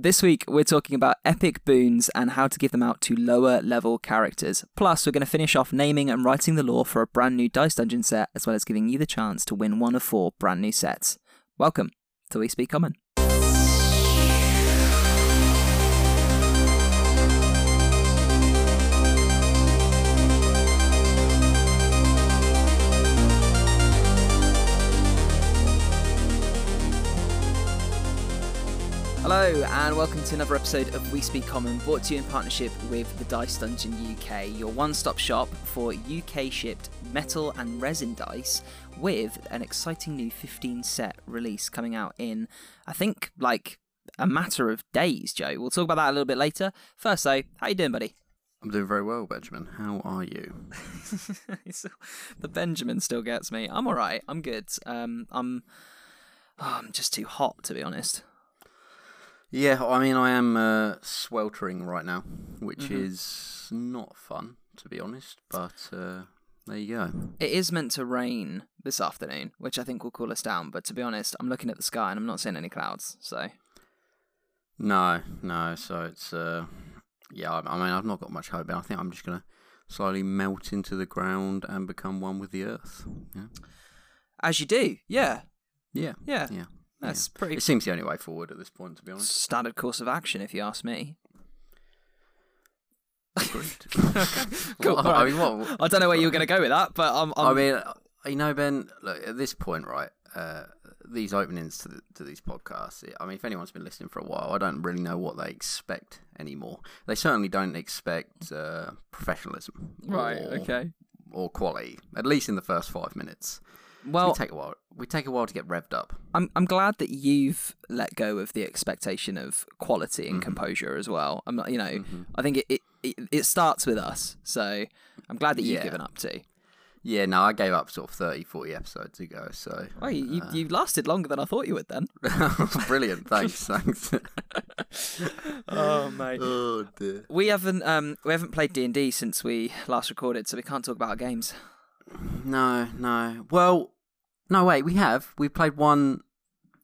This week, we're talking about epic boons and how to give them out to lower level characters. Plus, we're going to finish off naming and writing the lore for a brand new Dice Dungeon set, as well as giving you the chance to win one of 4 brand new sets. Welcome to We Speak Common. Hello and welcome to another episode of We Speak Common, brought to you in partnership with the Dice Dungeon UK, your one-stop shop for UK-shipped metal and resin dice, with an exciting new 15-set release coming out in, I think, like a matter of days, Joe. We'll talk about that a little bit later. First though, how you doing, buddy? I'm doing very well, Benjamin. How are you? The Benjamin still gets me. I'm alright, I'm good. I'm just too hot, to be honest. Yeah, I mean, I am sweltering right now, which is not fun, to be honest, but there you go. It is meant to rain this afternoon, which I think will cool us down, but to be honest, I'm looking at the sky and I'm not seeing any clouds, so... No, so it's... yeah, I mean, I've not got much hope, but I think I'm just going to slowly melt into the ground and become one with the earth. Yeah. As you do, yeah. Yeah. That's pretty. It seems the only way forward at this point, to be honest. Standard course of action, if you ask me. Agreed. Cool. Well, right. I mean, what? I don't know where you were going to go with that, but I mean, you know, Ben. Look, at this point, right? These openings to these podcasts. I mean, if anyone's been listening for a while, I don't really know what they expect anymore. They certainly don't expect professionalism, right? Or quality, at least in the first 5 minutes. Well, we take a while to get revved up. I'm glad that you've let go of the expectation of quality and composure as well. I'm not, you know, I think it starts with us. So I'm glad that you've given up too. Yeah, no, I gave up sort of 30, 40 episodes ago. So well, you lasted longer than I thought you would. Then brilliant, thanks. Oh mate, oh dear. We haven't played D&D since we last recorded, so we can't talk about our games. No. Well, no, wait, we have. We played one.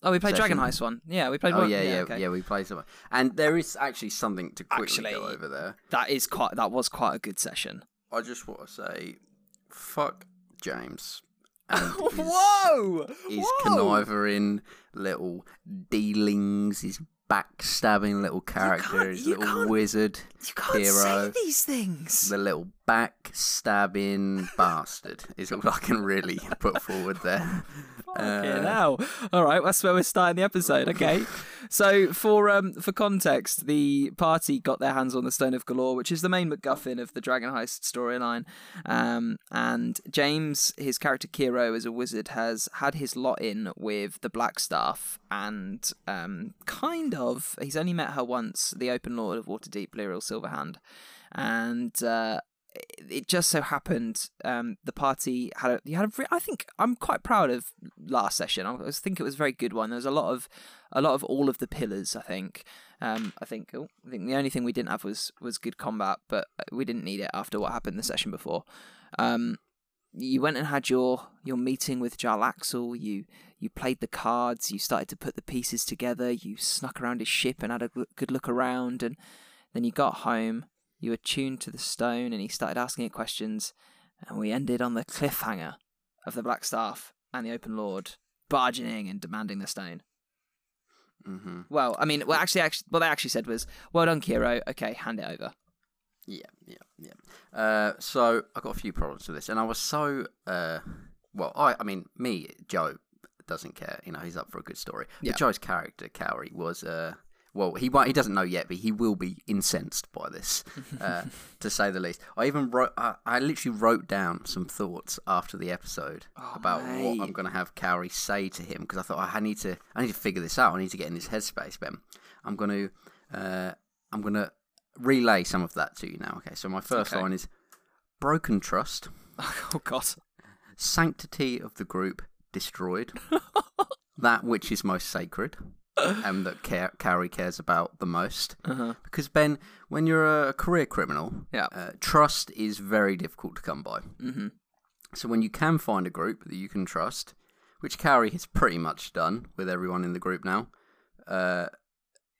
Oh, we played Dragon Heist one. Yeah, we played one. Yeah, we played someone. And there is actually something to quickly go over there. That was quite a good session. I just want to say, fuck James. Whoa! His conniving little dealings, his backstabbing little character, his little wizard hero. You can't say these things. The little backstabbing bastard is all I can really put forward there. Now, all right, that's where we're starting the episode. Okay, so for context, the party got their hands on the Stone of Galore, which is the main MacGuffin of the Dragon Heist storyline. And James, his character Kiro, as a wizard, has had his lot in with the Blackstaff, and kind of he's only met her once, the Open Lord of Waterdeep, Laeral Silverhand, and. It just so happened the party had a I think I'm quite proud of last session. I think it was a very good one. There was a lot of all of the pillars. I think the only thing we didn't have was good combat, but we didn't need it after what happened the session before. You went and had your meeting with Jarl Axel, you played the cards, you started to put the pieces together, you snuck around his ship and had a good look around, and then you got home. You were tuned to the stone, and he started asking it questions, and we ended on the cliffhanger of the Blackstaff and the Open Lord barging in and demanding the stone. Mm-hmm. Well, I mean, actually, what they actually said was, "Well done, Kiro. Okay, hand it over." Yeah. So I got a few problems with this, and I was so Joe doesn't care. You know, he's up for a good story. Yeah. But Joe's character Cowrie was well, he doesn't know yet, but he will be incensed by this, to say the least. I literally wrote down some thoughts after the episode what I'm going to have Cowrie say to him, because I thought I need to figure this out. I need to get in his headspace, Ben. I'm going to relay some of that to you now. Okay, so my first line is broken trust. Oh God. Sanctity of the group destroyed. That which is most sacred. And that Cowrie cares about the most. Uh-huh. Because, Ben, when you're a career criminal, trust is very difficult to come by. Mm-hmm. So when you can find a group that you can trust, which Cowrie has pretty much done with everyone in the group now,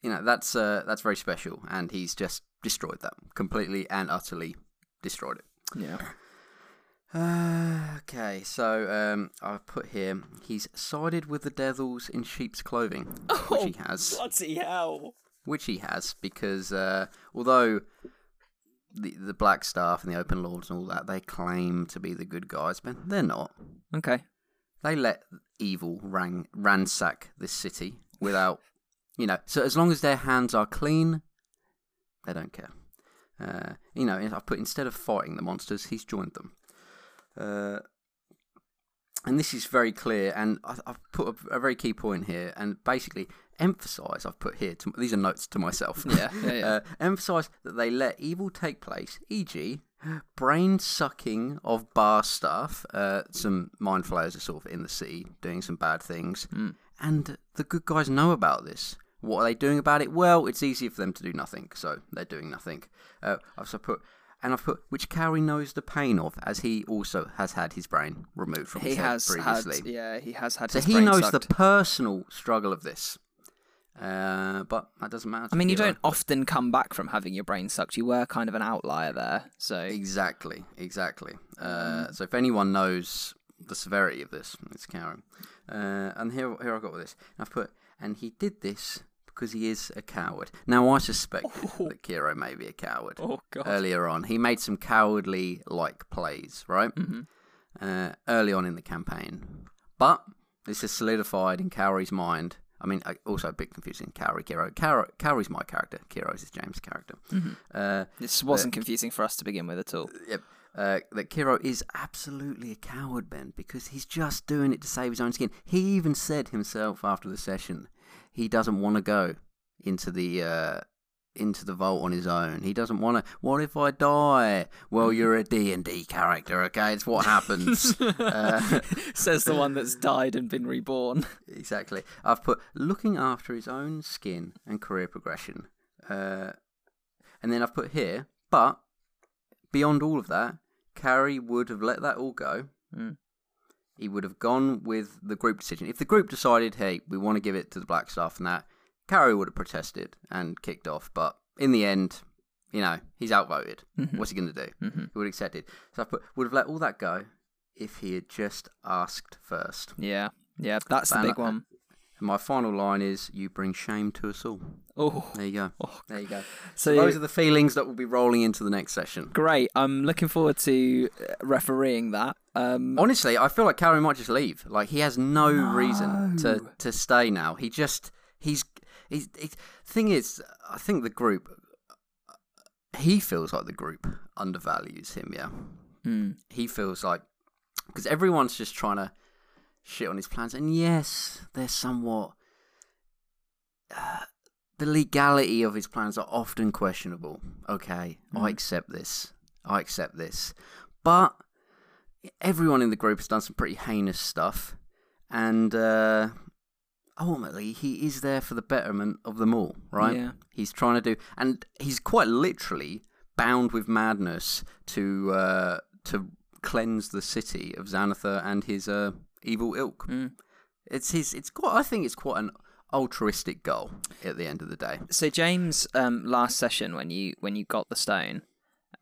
you know, that's very special, and he's just destroyed that completely and utterly destroyed it. Yeah. Okay, so I've put here, he's sided with the devils in sheep's clothing, which he has. Bloody hell! Which he has, because although the Blackstaff and the Open Lords and all that, they claim to be the good guys, but they're not. Okay. They let evil ransack this city without, you know, so as long as their hands are clean, they don't care. You know, I've put, instead of fighting the monsters, he's joined them. And this is very clear, and I've put a very key point here, and basically emphasise, I've put here, these are notes to myself, emphasise that they let evil take place, e.g. brain-sucking of bar staff, some mind flayers are sort of in the sea doing some bad things, and the good guys know about this. What are they doing about it? Well, it's easier for them to do nothing, so they're doing nothing. I've put, which Cowrie knows the pain of, as he also has had his brain removed from his head previously. He has had his brain sucked. So he knows the personal struggle of this. But that doesn't matter. I mean, you don't often come back from having your brain sucked. You were kind of an outlier there. So Exactly. So if anyone knows the severity of this, it's Cowrie. And here I got with this. I've put, and he did this because he is a coward. Now, I suspect that Kiro may be a coward. Oh, God. Earlier on, he made some cowardly-like plays, right? Early on in the campaign. But this is solidified in Cowrie's mind. I mean, also a bit confusing, Cowrie, Kiro. Cowrie's my character. Kiro's is James' character. This wasn't confusing for us to begin with at all. Yep. That Kiro is absolutely a coward, Ben, because he's just doing it to save his own skin. He even said himself after the session, he doesn't want to go into the vault on his own. He doesn't want to. What if I die? Well, you're a D&D character, okay? It's what happens. Says the one that's died and been reborn. Exactly. I've put looking after his own skin and career progression. And then I've put here, but beyond all of that, Cowrie would have let that all go. He would have gone with the group decision. If the group decided, hey, we want to give it to the Blackstaff and that, Cowrie would have protested and kicked off. But in the end, you know, he's outvoted. What's he going to do? He would have accepted. So I put, would have let all that go if he had just asked first. Yeah, that's the big one. And my final line is, you bring shame to us all. Oh, there you go. So those are the feelings that will be rolling into the next session. Great. I'm looking forward to refereeing that. Honestly, I feel like Cowrie might just leave. Like, he has no reason to stay now. He just, he's thing is, I think the group, he feels like the group undervalues him, He feels like, because everyone's just trying to shit on his plans, and yes, they're somewhat, the legality of his plans are often questionable. Okay, I accept this, but everyone in the group has done some pretty heinous stuff, and ultimately, he is there for the betterment of them all, right? Yeah. He's trying to do, and he's quite literally bound with madness to cleanse the city of Xanathar and his evil ilk. I think it's quite an altruistic goal at the end of the day. So James, last session when you got the stone,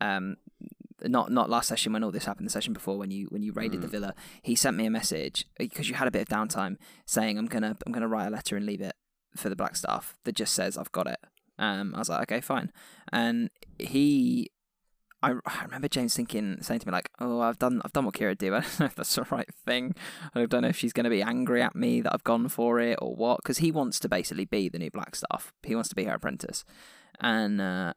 not last session when all this happened, the session before when you raided the villa, he sent me a message because you had a bit of downtime saying, I'm gonna write a letter and leave it for the Blackstaff that just says I've got it. I was like, okay, fine. And I remember James saying to me like, "Oh, I've done what Kira do. I don't know if that's the right thing. I don't know if she's going to be angry at me that I've gone for it or what." Because he wants to basically be the new Blackstaff. He wants to be her apprentice, and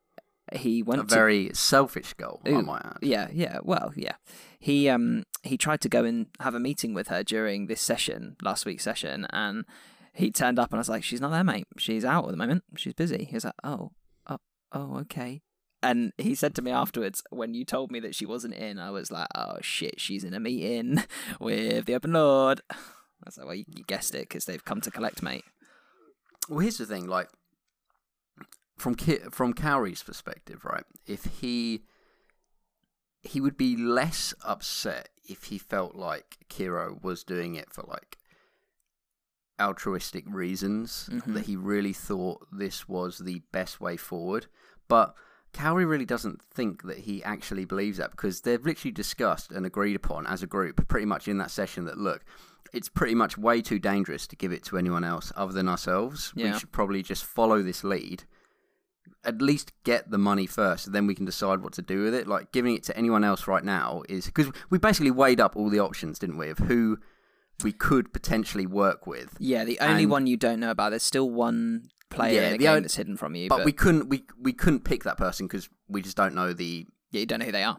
he went a very selfish goal, I might add. Yeah. Well, yeah. He tried to go and have a meeting with her during this session, last week's session, and he turned up and I was like, "She's not there, mate. She's out at the moment. She's busy." He was like, "Oh, okay." And he said to me afterwards, when you told me that she wasn't in, I was like, oh, shit, she's in a meeting with the Open Lord. I was like, well, you guessed it because they've come to collect, mate. Well, here's the thing, like, from Cowrie's perspective, right, if he would be less upset if he felt like Kiro was doing it for, like, altruistic reasons, that he really thought this was the best way forward. But Cowrie really doesn't think that he actually believes that, because they've literally discussed and agreed upon as a group pretty much in that session that, look, it's pretty much way too dangerous to give it to anyone else other than ourselves. Yeah. We should probably just follow this lead, at least get the money first, and then we can decide what to do with it. Like, giving it to anyone else right now is... Because we basically weighed up all the options, didn't we, of who we could potentially work with. Yeah, the only one you don't know about. There's still one player in the game that's hidden from you. But we couldn't pick that person because we just don't know the... Yeah, you don't know who they are.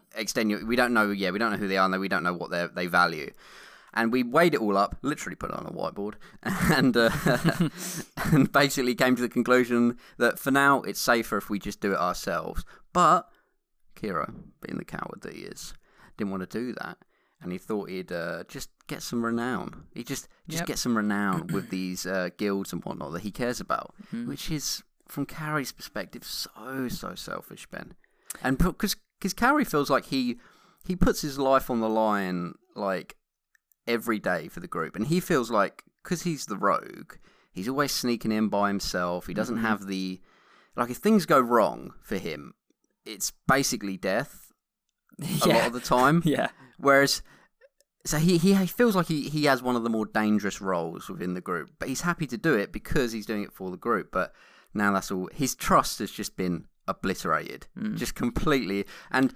We don't know who they are, and we don't know what they value. And we weighed it all up, literally put it on a whiteboard, and basically came to the conclusion that for now it's safer if we just do it ourselves. But Kiro, being the coward that he is, didn't want to do that, and he thought he'd just get some renown. He just get some renown with these guilds and whatnot that he cares about, which is, from Cowrie's perspective, so selfish, Ben. And because Cowrie feels like he puts his life on the line, like, every day for the group, and he feels like, because he's the rogue, he's always sneaking in by himself. He doesn't have the, like, if things go wrong for him, it's basically death a lot of the time. Yeah. Whereas, so he feels like he has one of the more dangerous roles within the group, but he's happy to do it because he's doing it for the group. But now that's all, his trust has just been obliterated, just completely. And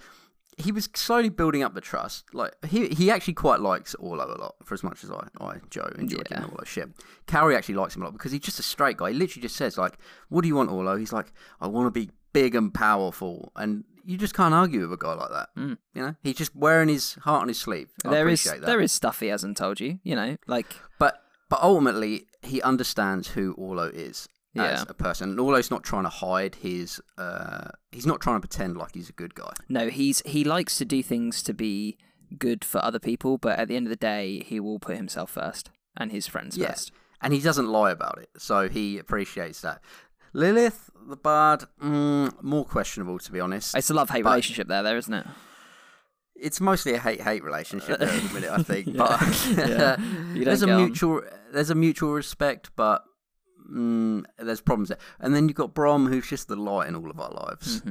he was slowly building up the trust. Like, he actually quite likes Orlo a lot, for as much as I enjoyed him and all that shit. Cowrie actually likes him a lot because he's just a straight guy. He literally just says, like, what do you want, Orlo? He's like, I want to be big and powerful. And you just can't argue with a guy like that. Mm. You know? He's just wearing his heart on his sleeve. There is stuff he hasn't told you, you know? Like, But ultimately, he understands who Orlo is. As a person. And Orlo's not trying to hide his... he's not trying to pretend like he's a good guy. No, he likes to do things to be good for other people, but at the end of the day, he will put himself first and his friends first. And he doesn't lie about it, so he appreciates that. Lilith, the bard, more questionable, to be honest. It's a love-hate relationship there, isn't it? It's mostly a hate-hate relationship there at the minute, I think. But there's a mutual respect, but... there's problems there. And then you've got Brom, who's just the light in all of our lives.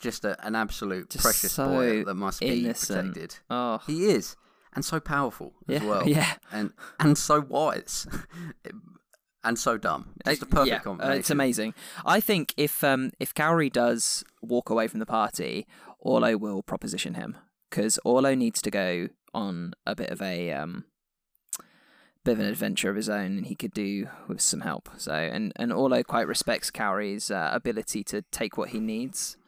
Just an absolute precious boy that must be protected. Oh. He is. And so powerful as well. Yeah. And so wise. And so dumb. It's the perfect combination. It's amazing. I think if Cowrie does walk away from the party, Orlo will proposition him. Because Orlo needs to go on a bit of a... bit of an adventure of his own, and he could do with some help. So, and Orlo quite respects Cowrie's ability to take what he needs.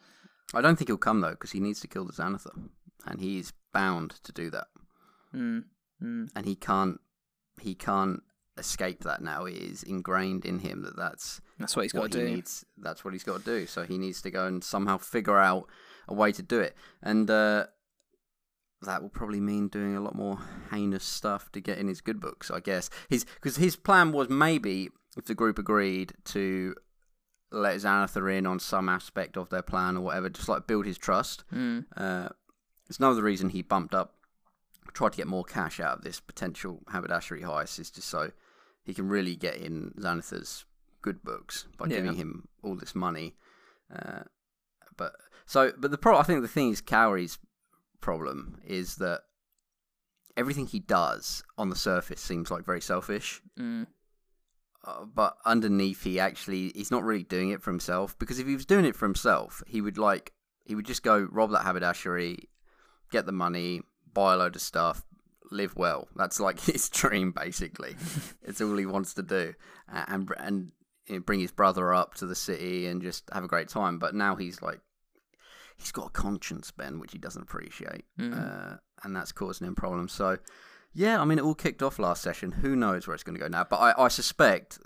I don't think he'll come, though, because he needs to kill the Xanathar, and he's bound to do that. And he can't escape that now. It is ingrained in him that's what he's got to do. That's what he's got to do, so he needs to go and somehow figure out a way to do it. And that will probably mean doing a lot more heinous stuff to get in his good books, I guess. Because his plan was, maybe if the group agreed to let Xanathar in on some aspect of their plan or whatever, just like build his trust. It's another reason he bumped up, tried to get more cash out of this potential haberdashery heist, is just so he can really get in Xanathar's good books by giving him all this money. I think the thing is, Cowrie's problem is that everything he does on the surface seems like very selfish, but underneath he's not really doing it for himself, because if he was doing it for himself, he would just go rob that haberdashery, get the money, buy a load of stuff, live well. That's like his dream, basically. It's all he wants to do, and you know, bring his brother up to the city and just have a great time. But now he's got a conscience, Ben, which he doesn't appreciate, and that's causing him problems. So, yeah, I mean, it all kicked off last session. Who knows where it's going to go now? But I suspect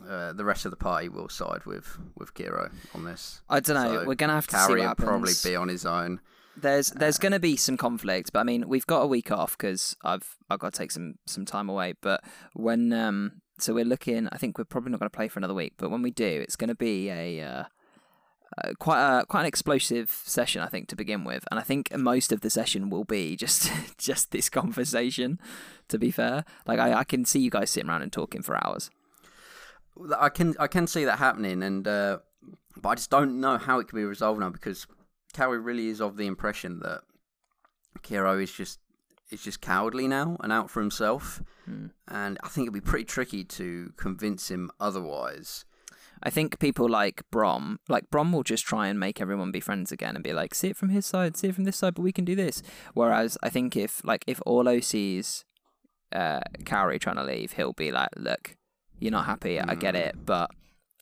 the rest of the party will side with Kiro on this. I don't know. We're going to have to see what happens. Cowrie will probably be on his own. There's going to be some conflict, but I mean, we've got a week off because I've got to take some time away. But when so we're looking, I think we're probably not going to play for another week. But when we do, it's going to be a quite an explosive session, I think, to begin with, and I think most of the session will be just this conversation, to be fair. Like, I can see you guys sitting around and talking for hours. I can see that happening, and but I just don't know how it can be resolved now, because Cowrie really is of the impression that Kiro is just cowardly now and out for himself, and I think it'd be pretty tricky to convince him otherwise. I think people like Brom will just try and make everyone be friends again and be like, see it from his side, see it from this side, but we can do this. Whereas I think if Orlo sees Cowrie trying to leave, he'll be like, look, you're not happy, I get it, but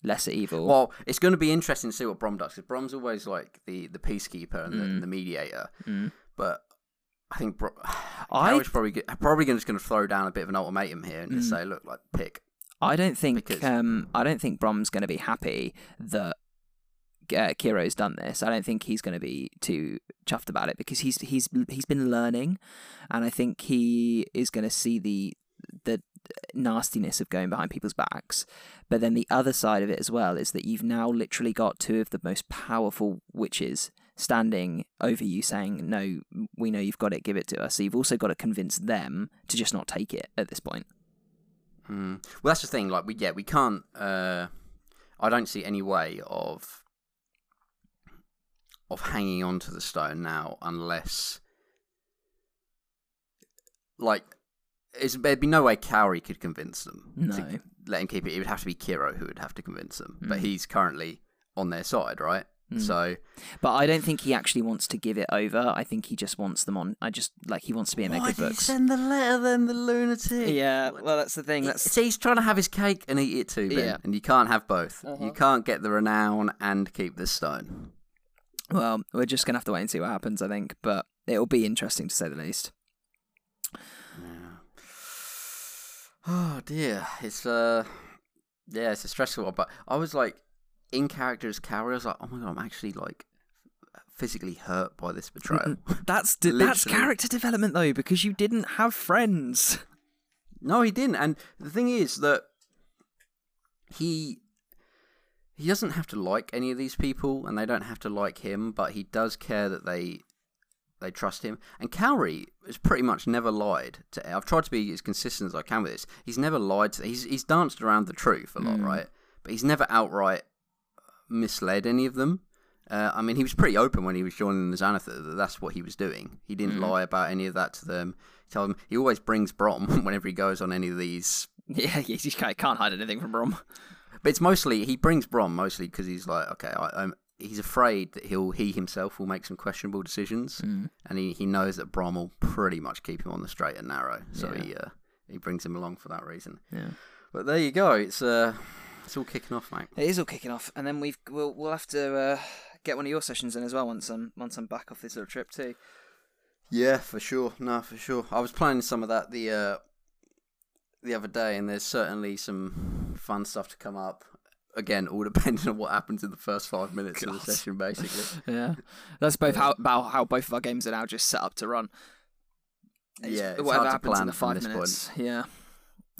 lesser evil. Well, it's going to be interesting to see what Brom does, because Brom's always like the peacekeeper and the mediator, but I think Cowrie's probably just going to throw down a bit of an ultimatum here and just say, look, like, pick. I don't think Brom's going to be happy that Kiro's done this. I don't think he's going to be too chuffed about it, because he's been learning, and I think he is going to see the nastiness of going behind people's backs. But then the other side of it as well is that you've now literally got two of the most powerful witches standing over you saying, no, we know you've got it, give it to us. So you've also got to convince them to just not take it at this point. Well, that's the thing. Like, we can't. I don't see any way of hanging on to the stone now, unless, like, there'd be no way Cowrie could convince them. No, to let him keep it. It would have to be Kiro who would have to convince them. But he's currently on their side, right? So, but I don't think he actually wants to give it over. I think he just wants them on. He wants to be in their good books. Why did you send the letter then, the lunatic? Yeah, well, that's the thing. See, he's trying to have his cake and eat it too, Ben. Yeah. And you can't have both. You can't get the renown and keep the stone. Well, we're just going to have to wait and see what happens, I think. But it'll be interesting, to say the least. Yeah. Oh, dear. It's a stressful one. But I was like, in character as Cowrie, I was like, oh my god, I'm actually like physically hurt by this betrayal. That's character development though, because you didn't have friends. No, he didn't. And the thing is that he doesn't have to like any of these people, and they don't have to like him, but he does care that they trust him. And Cowrie has pretty much never lied to. I've tried to be as consistent as I can with this. He's never lied to. He's danced around the truth a lot, right? But he's never outright misled any of them. I mean, he was pretty open when he was joining the Xanathar that that's what he was doing. He didn't lie about any of that to them. He always brings Brom whenever he goes on any of these. Yeah, he just can't hide anything from Brom. But it's mostly, he brings Brom mostly because he's like, okay, he's afraid that he himself will make some questionable decisions, and he knows that Brom will pretty much keep him on the straight and narrow. So he brings him along for that reason. Yeah. But there you go. It's all kicking off, mate. It is all kicking off, and then we'll have to get one of your sessions in as well once I'm back off this little trip too. Yeah, for sure. No, for sure. I was planning some of that the other day, and there's certainly some fun stuff to come up. Again, all depending on what happens in the first 5 minutes of the session, basically. Yeah, that's both how both of our games are now just set up to run. It's whatever happens in the 5 minutes. Point. Yeah.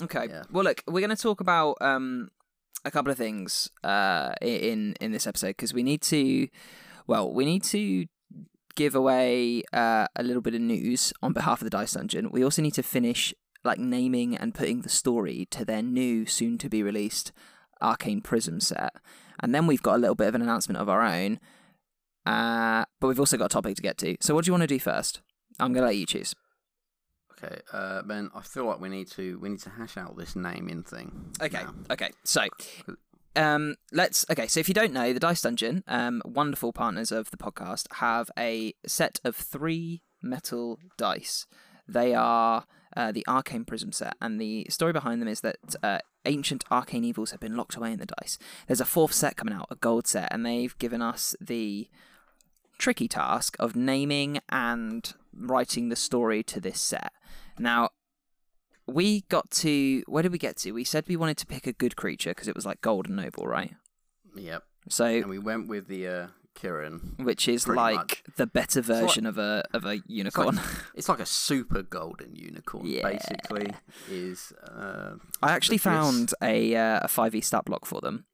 Okay. Yeah. Well, look, we're going to talk about a couple of things in this episode, because we need to give away a little bit of news on behalf of the Dice Dungeon. We also need to finish like naming and putting the story to their new, soon to be released Arcane Prism set, and then we've got a little bit of an announcement of our own, but we've also got a topic to get to. So what do you want to do first? I'm going to let you choose. Okay, Ben, I feel like we need to hash out this naming thing. Okay, now. Okay. So, so if you don't know, the Dice Dungeon, wonderful partners of the podcast, have a set of 3 metal dice. They are the Arcane Prism set, and the story behind them is that ancient arcane evils have been locked away in the dice. There's a 4th set coming out, a gold set, and they've given us the tricky task of naming and writing the story to this set. Now, where did we get to? We said we wanted to pick a good creature because it was like gold and noble, right? Yep. So, and we went with the Kirin, which is like the better version of a unicorn. It's like a super golden unicorn, basically. I actually found a 5e stat block for them.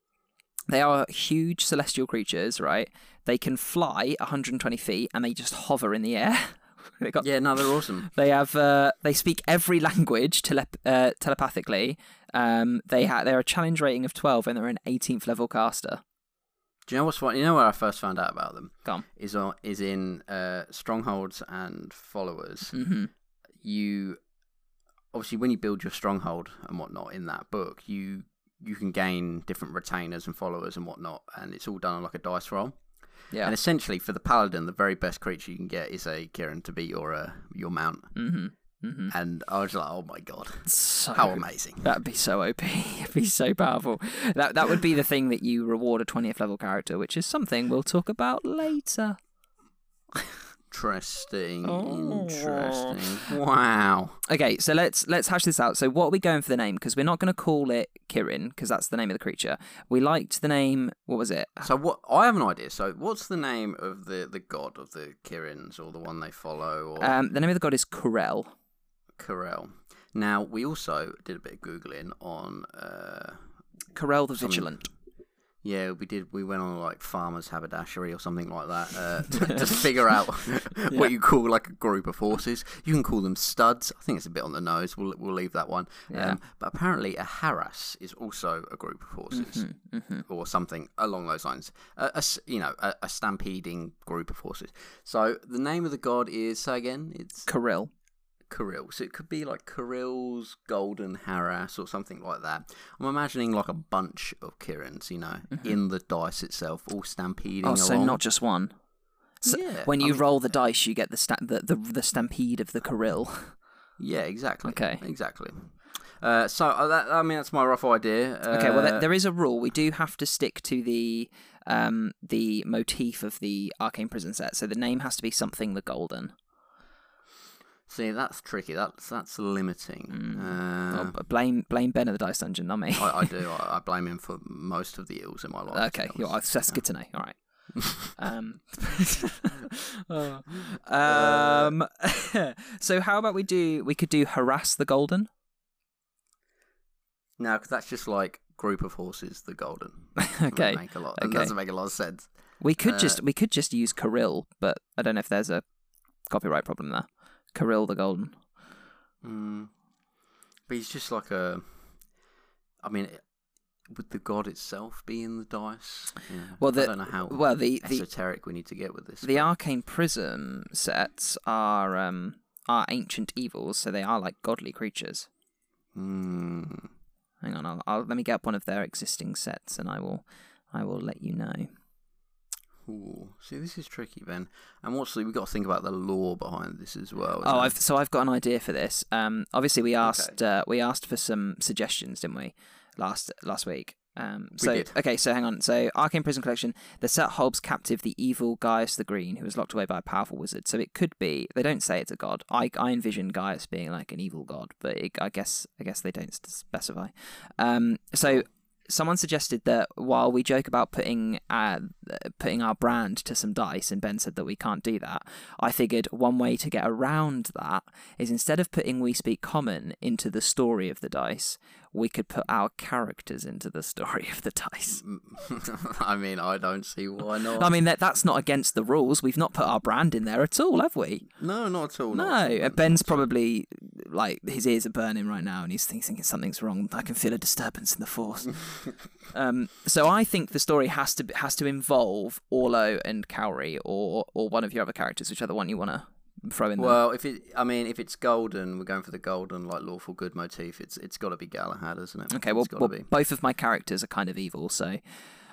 They are huge celestial creatures, right? They can fly 120 feet and they just hover in the air. They're awesome. They have they speak every language telepathically. They're a challenge rating of 12 and they're an 18th level caster. Do you know what's where I first found out about them? Go on. Is in Strongholds and Followers. Mm-hmm. You obviously, when you build your stronghold and whatnot in that book, you can gain different retainers and followers and whatnot, and it's all done on like a dice roll. Yeah. And essentially, for the paladin, the very best creature you can get is a Kirin to be your mount. Mm-hmm. Mm-hmm. And I was like, oh my god, how amazing. That'd be so OP. It'd be so powerful. That would be the thing that you reward a 20th level character, which is something we'll talk about later. Interesting. Wow. Okay, so let's hash this out. So what are we going for the name? Because we're not going to call it Kirin, because that's the name of the creature. We liked the name, what was it? So what? I have an idea. So what's the name of the god of the Kirins, or the one they follow? Or... the name of the god is Corell. Corell. Now, we also did a bit of Googling on... Corell the Vigilant. Yeah, we did. We went on like Farmer's Haberdashery or something like that to figure out what you call like a group of horses. You can call them studs. I think it's a bit on the nose. We'll leave that one. Yeah. But apparently a harass is also a group of horses or something along those lines. A stampeding group of horses. So the name of the god is, say again, it's... Kirill. Kirill. So it could be like Kirill's Golden Harass or something like that. I'm imagining like a bunch of Kirins, in the dice itself, all stampeding along. Oh, so not just one. So yeah. When you roll the dice, you get the stampede of the Kirill. Yeah, exactly. Okay. Exactly. That's my rough idea. Okay, well, there is a rule. We do have to stick to the motif of the Arcane Prison set. So the name has to be something the Golden. See, that's tricky. That's limiting. Blame Ben at the Dice Dungeon, not me. I do. I blame him for most of the ills in my life. Okay, that's good to know. All right. So how about we could do harass the Golden? No, because that's just like group of horses, the Golden. Okay. That doesn't make a lot of sense. We could just use Kirill, but I don't know if there's a copyright problem there. Kirill the Golden. But he's just like a... I mean, would the god itself be in the dice? Yeah. Well, I don't know how esoteric we need to get with this. The Arcane Prism sets are ancient evils, so they are like godly creatures. Hang on, let me get up one of their existing sets, and I will let you know. Ooh, see, this is tricky, Ben. And also, we've got to think about the lore behind this as well. Oh, I've got an idea for this. Obviously, we asked for some suggestions, didn't we, last week? We did. Okay, so hang on. So, Arcane Prison Collection. The set holds captive the evil Gaius the Green, who was locked away by a powerful wizard. So it could be. They don't say it's a god. I envision Gaius being like an evil god, but I guess they don't specify. Someone suggested that while we joke about putting our brand to some dice, and Ben said that we can't do that, I figured one way to get around that is instead of putting We Speak Common into the story of the dice, we could put our characters into the story of the dice. I mean, I don't see why not. I mean, that's not against the rules. We've not put our brand in there at all, have we? No, not at all. No, Ben's probably, like, his ears are burning right now and he's thinking something's wrong. I can feel a disturbance in the force. So I think the story has to involve Orlo and Cowrie or one of your other characters, whichever one you want to throw in. Well, if it's golden, we're going for the golden, like, lawful good motif. It's got to be Galahad, isn't it? Okay, well both of my characters are kind of evil, so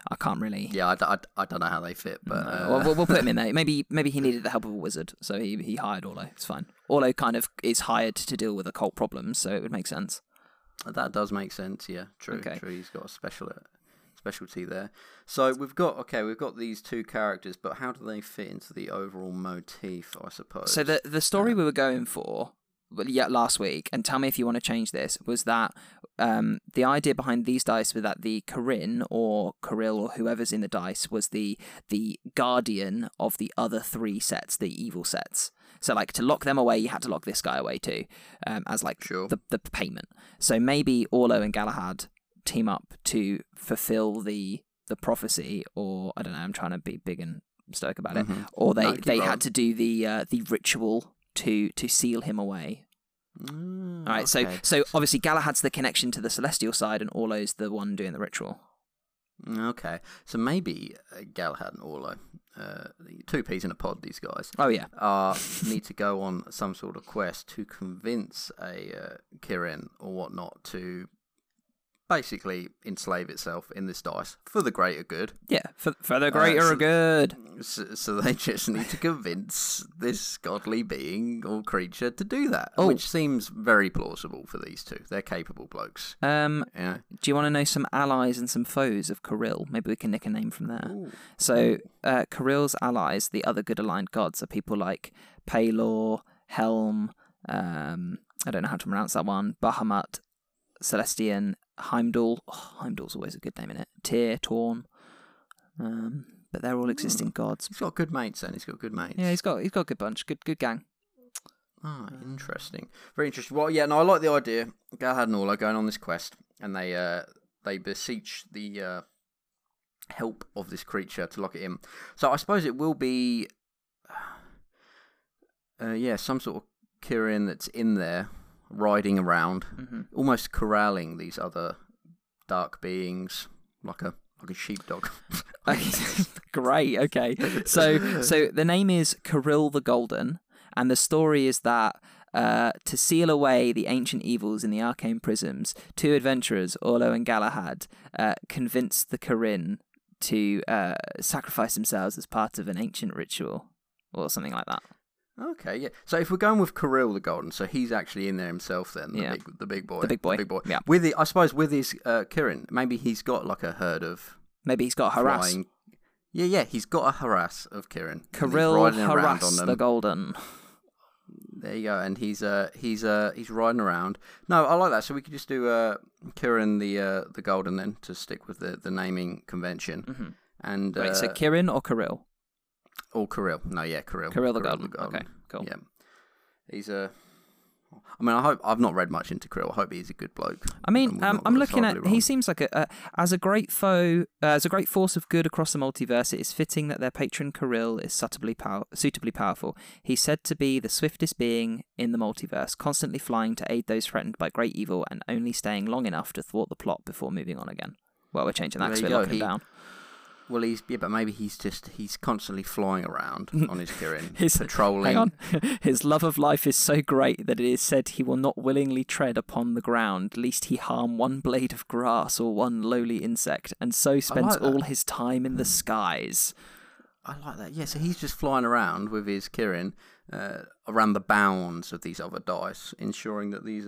I can't really. Yeah, I don't know how they fit, but we'll put him in there. Maybe he needed the help of a wizard, so he hired Orlo. It's fine. Orlo kind of is hired to deal with occult problems, so it would make sense. That does make sense, yeah. True, okay. True. He's got a specialty there. So we've got these two characters, but how do they fit into the overall motif, I suppose? So the story we were going for, last week, and tell me if you want to change this, was that the idea behind these dice was that the Kirin or Kirill or whoever's in the dice was the guardian of the other three sets, the evil sets. So, like, to lock them away, you had to lock this guy away too, as, like, sure, the payment. So maybe Orlo and Galahad team up to fulfill the the prophecy, or I don't know, I'm trying to be big and stoic about it, or they had to do the ritual to seal him away. All right, okay. so obviously Galahad's the connection to the celestial side, and Orlo's the one doing the ritual. Okay, so maybe Galahad and Orlo, two peas in a pod, these guys. Oh yeah, need to go on some sort of quest to convince a Kirin or whatnot to basically enslave itself in this dice for the greater good. Yeah, for the greater good. So they just need to convince this godly being or creature to do that, which seems very plausible for these two. They're capable blokes. Yeah. Do you want to know some allies and some foes of Kirill? Maybe we can nick a name from there. Ooh. So Kirill's allies, the other good-aligned gods, are people like Pelor, Helm, I don't know how to pronounce that one, Bahamut, Celestian, Heimdall. Oh, Heimdall's always a good name, in it. Tyr, Torn. But they're all existing gods. He's got good mates, then. He's got good mates. Yeah, he's got a good bunch. Good gang. Ah, interesting. Very interesting. Well, yeah, no, I like the idea. Galahad and Orlo are going on this quest, and they beseech the help of this creature to lock it in. So I suppose it will be, some sort of Kirin that's in there, riding around, almost corralling these other dark beings like a sheepdog. Great. Okay. So the name is Kirill the Golden, and the story is that to seal away the ancient evils in the arcane prisms, two adventurers, Orlo and Galahad, convinced the Kirin to sacrifice themselves as part of an ancient ritual or something like that. Okay, yeah. So if we're going with Kirill the Golden, so he's actually in there himself then, the big boy. Yeah. With I suppose with his Kirin, maybe he's got like a herd of... Maybe he's got a harass. Flying... Yeah, he's got a harass of Kirin. Kirill harass the Golden. There you go, and he's riding around. No, I like that. So we could just do Kirin the Golden then, to stick with the naming convention. Mm-hmm. And wait, so Kirin or Kirill? Or Kirill. No, yeah, Kirill. Kirill the Golden. Okay, cool. Yeah. He's a... I mean, I've not read much into Kirill. I hope he's a good bloke. I mean, I'm looking at... Wrong. He seems like as a great force of good across the multiverse, it is fitting that their patron Kirill is suitably powerful. He's said to be the swiftest being in the multiverse, constantly flying to aid those threatened by great evil and only staying long enough to thwart the plot before moving on again. Well, we're changing that because we're locking him down. Well, but maybe he's constantly flying around on his Kirin, patrolling. Hang on. His love of life is so great that it is said he will not willingly tread upon the ground, lest he harm one blade of grass or one lowly insect, and so spends all his time in the skies. I like that. Yeah, so he's just flying around with his Kirin around the bounds of these other dice, ensuring that these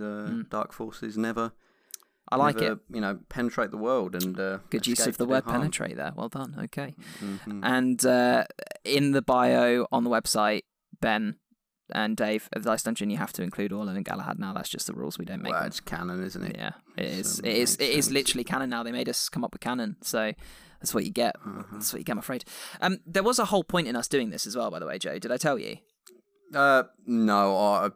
dark forces never... I like it. You know, penetrate the world and good use of the word penetrate there. Well done. Okay. Mm-hmm. And in the bio on the website, Ben and Dave of Dice Dungeon, you have to include Orlo and Galahad now. That's just the rules. We don't make them. It's canon, isn't it? Yeah, it is literally canon now. They made us come up with canon, so that's what you get. Mm-hmm. That's what you get, I'm afraid. There was a whole point in us doing this as well, by the way, Joe. Did I tell you? No,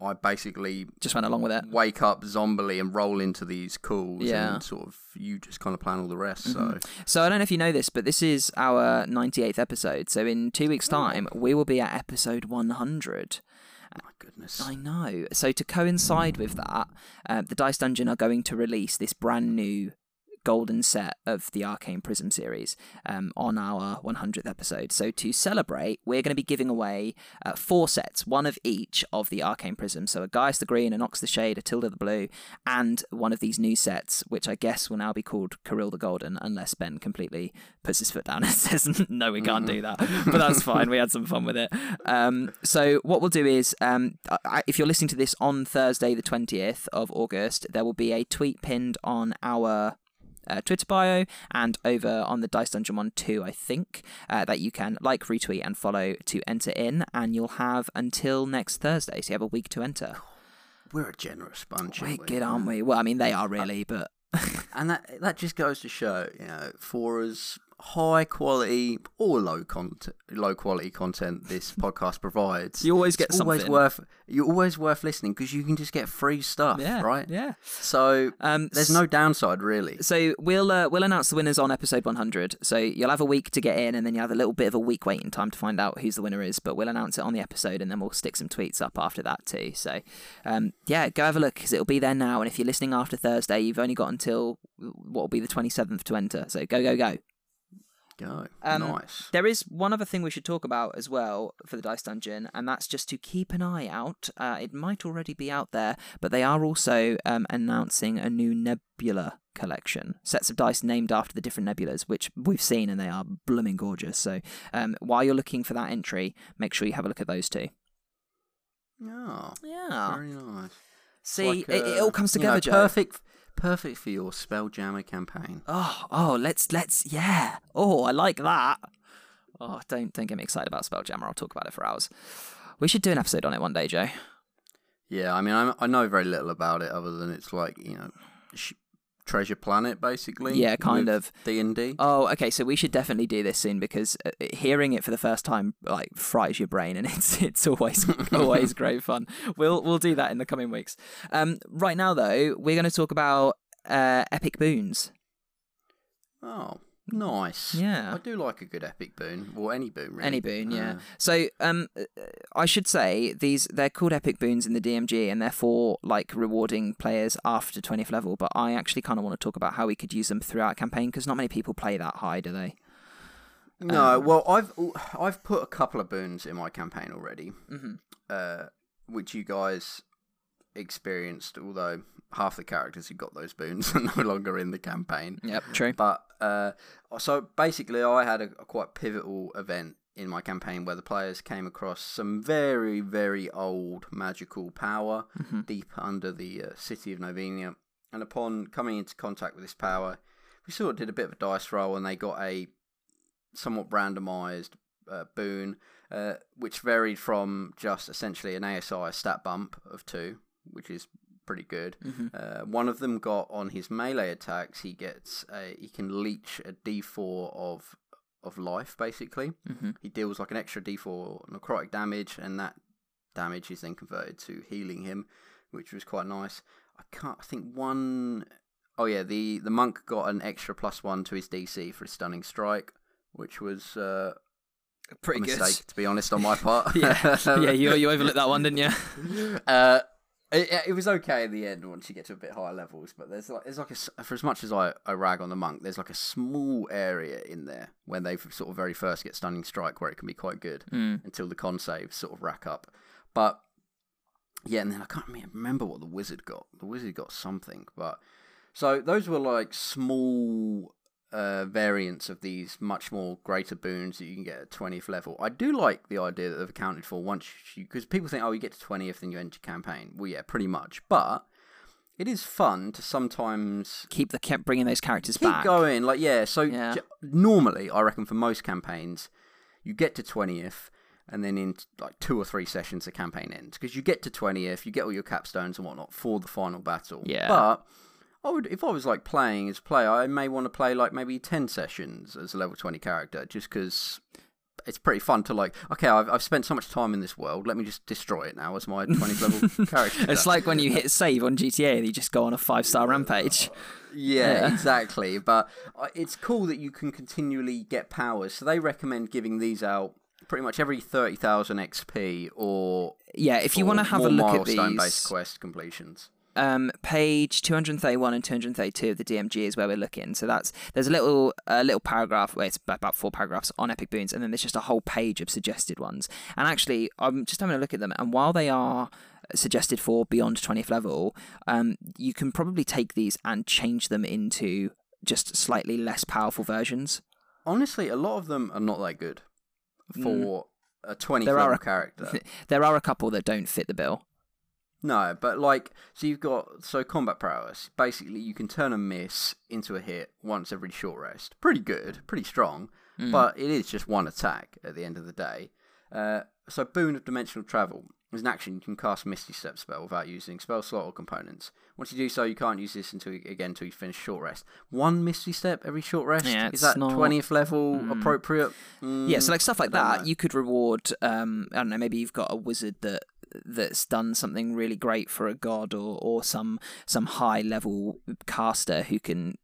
I basically just went along with it. Wake up zombily and roll into these calls, and sort of you just kind of plan all the rest. Mm-hmm. So I don't know if you know this, but this is our 98th episode. So in 2 weeks' time, we will be at episode 100. Oh my goodness! I know. So to coincide with that, the Dice Dungeon are going to release this brand new golden set of the Arcane Prism series on our 100th episode. So to celebrate, we're going to be giving away 4 sets, one of each of the Arcane Prism. So a Gaius the Green, an Ox the Shade, a Tilda the Blue, and one of these new sets, which I guess will now be called Kirill the Golden, unless Ben completely puts his foot down and says, no, we can't do that. But that's fine. We had some fun with it. So what we'll do is, if you're listening to this on Thursday, the 20th of August, there will be a tweet pinned on our... Twitter bio and over on the Dice Dungeon one too, I think, that you can like, retweet and follow to enter in, and you'll have until next Thursday, so you have a week to enter. We're a generous bunch. We're good, aren't we? Well, I mean, they are really, but... and that just goes to show, you know, for us, high quality or low quality content this podcast provides, you always get you're always worth listening, because you can just get free stuff, right? Yeah. So there's no downside really. So we'll announce the winners on episode 100. So you'll have a week to get in, and then you have a little bit of a week waiting time to find out who's the winner is. But we'll announce it on the episode, and then we'll stick some tweets up after that too. So yeah, go have a look, because it'll be there now. And if you're listening after Thursday, you've only got until what will be the 27th to enter. So go. Nice. There is one other thing we should talk about as well for the Dice Dungeon, and that's just to keep an eye out. It might already be out there, but they are also announcing a new nebula collection, sets of dice named after the different nebulas, which we've seen, and they are blooming gorgeous. So while you're looking for that entry, make sure you have a look at those too. Oh, yeah, very nice. See, like, it all comes together, Joe. Perfect for your Spelljammer campaign. Oh, let's yeah. Oh, I like that. Oh, don't get me excited about Spelljammer. I'll talk about it for hours. We should do an episode on it one day, Joe. Yeah, I mean, I know very little about it other than it's like, you know, Treasure Planet basically. Yeah, kind of D&D. Oh, okay. So we should definitely do this soon, because hearing it for the first time like fries your brain, and it's always great fun. We'll do that in the coming weeks. Right now though, we're going to talk about Epic Boons. Oh, nice. Yeah, I do like a good Epic Boon, or any boon really. Any boon, yeah. So I should say they're called Epic Boons in the DMG, and therefore like rewarding players after 20th level, but I actually kind of want to talk about how we could use them throughout a campaign, because not many people play that high, do they? No. Well, I've put a couple of boons in my campaign already. Mm-hmm. Which you guys experienced, although half the characters who got those boons are no longer in the campaign. Yep, true. But so basically I had a quite pivotal event in my campaign where the players came across some very, very old magical power, mm-hmm, deep under the city of Novenia. And upon coming into contact with this power, we sort of did a bit of a dice roll, and they got a somewhat randomized boon, which varied from just essentially an ASI stat bump of 2, which is pretty good. Mm-hmm. One of them got on his melee attacks, he can leech a d4 of life, basically. Mm-hmm. He deals like an extra d4 necrotic damage, and that damage is then converted to healing him, which was quite nice. The monk got an extra +1 to his DC for his stunning strike, which was pretty good mistake, to be honest, on my part. You overlooked that one, didn't you? It was okay in the end once you get to a bit higher levels, but there's for as much as I rag on the monk, there's like a small area in there when they sort of very first get stunning strike where it can be quite good, until the con saves sort of rack up. But yeah, and then I can't remember what the wizard got. The wizard got something, but so those were like small variants of these much more greater boons that you can get at 20th level. I do like the idea that they've accounted for once you... Because people think, you get to 20th and you end your campaign. Well, yeah, pretty much. But it is fun to sometimes... Keep bringing those characters back. Keep going. Like, yeah. So yeah. Normally, I reckon for most campaigns, you get to 20th, and then in like 2 or 3 sessions, the campaign ends. Because you get to 20th, you get all your capstones and whatnot for the final battle. Yeah. But... if I was like playing as a player, I may want to play like maybe 10 sessions as a level 20 character, just because it's pretty fun to like, okay, I've spent so much time in this world, let me just destroy it now as my 20th level character. It's like when you hit save on GTA and you just go on a 5-star rampage. Yeah, exactly. But it's cool that you can continually get powers. So they recommend giving these out pretty much every 30,000 XP or... Yeah, if you want to have a look at these... milestone-based quest completions. Page 231 and 232 of the DMG is where we're looking. So there's a little paragraph, where it's about 4 paragraphs on Epic Boons, and then there's just a whole page of suggested ones. And actually, I'm just having a look at them, and while they are suggested for beyond 20th level, you can probably take these and change them into just slightly less powerful versions. Honestly, a lot of them are not that good for a 20th level character. There are a couple that don't fit the bill. No, but like, so you've got, combat prowess. Basically, you can turn a miss into a hit once every short rest. Pretty good, pretty strong, but it is just one attack at the end of the day. So boon of dimensional travel. As an action, you can cast Misty Step spell without using spell slot or components. Once you do so, you can't use this until you finish short rest. One Misty Step every short rest? Yeah, is that not... 20th level appropriate? Yeah, so like stuff like that, you could reward, I don't know, maybe you've got a wizard that's done something really great for a god or some high-level caster who can...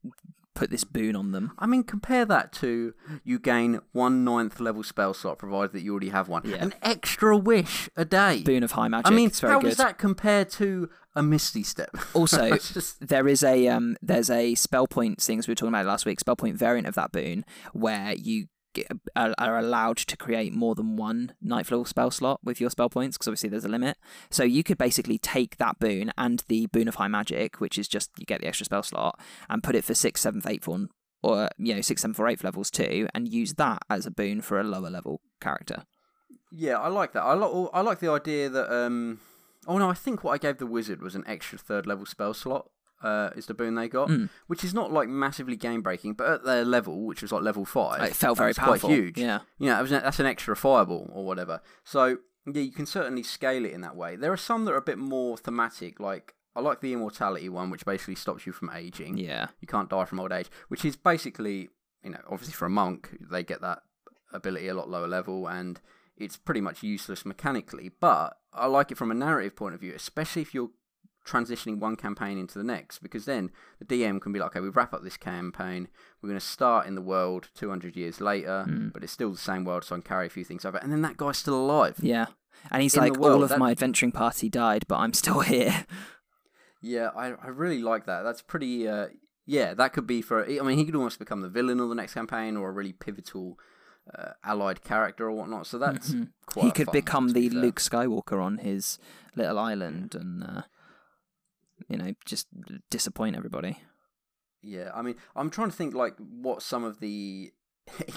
put this boon on them. I mean, compare that to you gain 1/9 level spell slot, provided that you already have one. Yeah. An extra wish a day. Boon of high magic. I mean, how does that compare to a Misty Step? Also, there is a there's a spell point things we were talking about last week. Spell point variant of that boon where you are allowed to create more than one ninth level spell slot with your spell points, because obviously there's a limit. So you could basically take that boon and the boon of high magic, which is just you get the extra spell slot, and put it for 6th, 7th, 8th, or 6th, 7th, or 8th levels too, and use that as a boon for a lower level character. Yeah, I like that. I like the idea that. Oh no, I think what I gave the wizard was an extra 3rd level spell slot. Is the boon they got, which is not like massively game breaking, but at their level, which was like level 5, it felt very powerful, quite huge. Yeah, that's an extra fireball or whatever. So yeah, you can certainly scale it in that way. There are some that are a bit more thematic, like I like the immortality one, which basically stops you from aging. Yeah, you can't die from old age, which is basically obviously for a monk they get that ability a lot lower level and it's pretty much useless mechanically. But I like it from a narrative point of view, especially if you're transitioning one campaign into the next, because then the DM can be like, okay, we wrap up this campaign, we're going to start in the world 200 years later, but it's still the same world, so I can carry a few things over, and then that guy's still alive. Yeah, and he's in like, all of my adventuring party died, but I'm still here. Yeah, I really like that. That's pretty, yeah, that could be for, I mean, he could almost become the villain of the next campaign, or a really pivotal allied character or whatnot, so that's quite He could become the Luke Skywalker on his little island, and... just disappoint everybody. Yeah, I mean, I'm trying to think like what some of the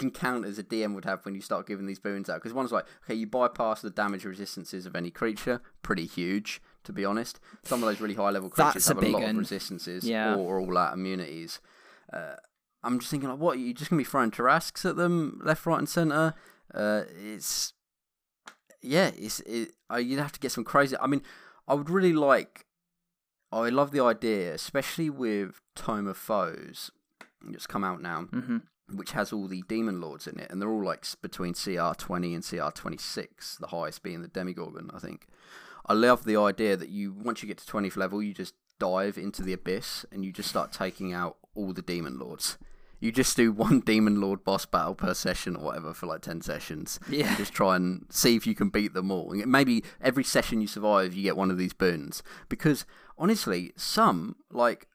encounters a DM would have when you start giving these boons out. Because one's like, okay, you bypass the damage resistances of any creature. Pretty huge, to be honest. Some of those really high level creatures have a lot of resistances or all out immunities. I'm just thinking, like, what? You're just going to be throwing Tarasques at them left, right and centre? You'd have to get some crazy... I mean, I would really like... I love the idea, especially with Tome of Foes, that's come out now, which has all the Demon Lords in it, and they're all like between CR 20 and CR 26, the highest being the Demogorgon, I think. I love the idea that you, once you get to 20th level, you just dive into the Abyss, and you just start taking out all the Demon Lords. You just do one Demon Lord boss battle per session or whatever for like 10 sessions. Yeah. And just try and see if you can beat them all. And maybe every session you survive, you get one of these boons. Because honestly, some, like...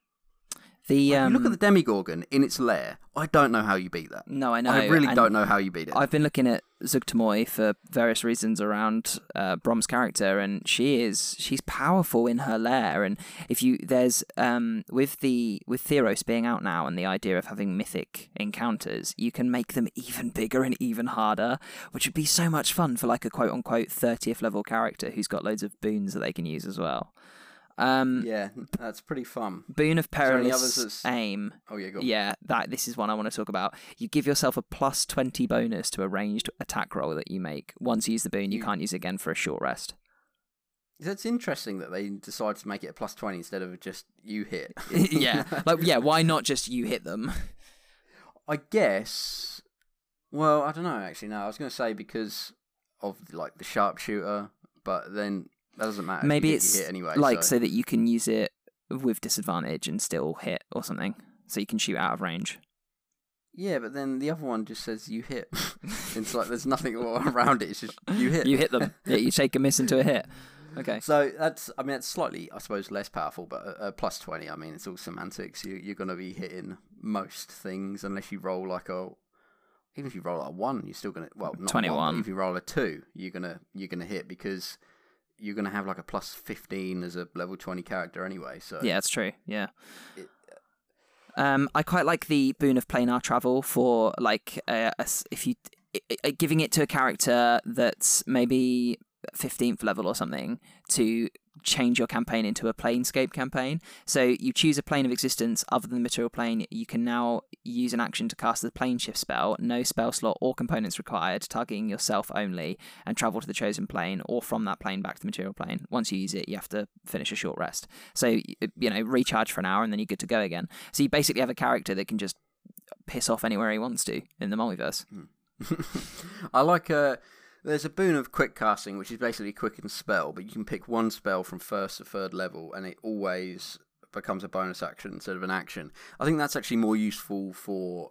if you look at the Demogorgon in its lair, I don't know how you beat that. No, I know. I really don't know how you beat it. I've been looking at Zugtamoy for various reasons around Brom's character, and she's powerful in her lair. And if you with Theros being out now and the idea of having mythic encounters, you can make them even bigger and even harder, which would be so much fun for like a quote unquote 30th level character who's got loads of boons that they can use as well. Yeah, that's pretty fun. Boon of Perilous Aim. Oh yeah, go on. Yeah, this is one I want to talk about. You give yourself a +20 bonus to a ranged attack roll that you make. Once you use the boon, you can't use it again for a short rest. That's interesting that they decide to make it a +20 instead of just you hit. Yeah, why not just you hit them? I guess. Well, I don't know actually. No, I was going to say because of like the sharpshooter, but then. That doesn't matter. Maybe it's hit anyway, like so that you can use it with disadvantage and still hit or something, so you can shoot out of range. Yeah, but then the other one just says you hit. It's like there's nothing around it. It's just you hit. You hit them. Yeah, you take a miss into a hit. Okay. So that's slightly, I suppose, less powerful, but +20. I mean, it's all semantics. You're going to be hitting most things unless you roll like a. Even if you roll like a 1, you're still going to not 21. One, if you roll a 2, you're gonna hit because. You're going to have like a +15 as a level 20 character anyway. So yeah, that's true. Yeah. I quite like the boon of planar travel for like if you giving it to a character that's maybe 15th level or something to change your campaign into a planescape campaign. So you choose a plane of existence other than the material plane. You can now use an action to cast the plane shift spell, no spell slot or components required, targeting yourself only, and travel to the chosen plane or from that plane back to the material plane. Once you use it, you have to finish a short rest. So, you know, recharge for an hour and then you're good to go again. So you basically have a character that can just piss off anywhere he wants to in the multiverse. I like there's a boon of quick casting, which is basically quicken spell, but you can pick one spell from first to third level, and it always becomes a bonus action instead of an action. I think that's actually more useful for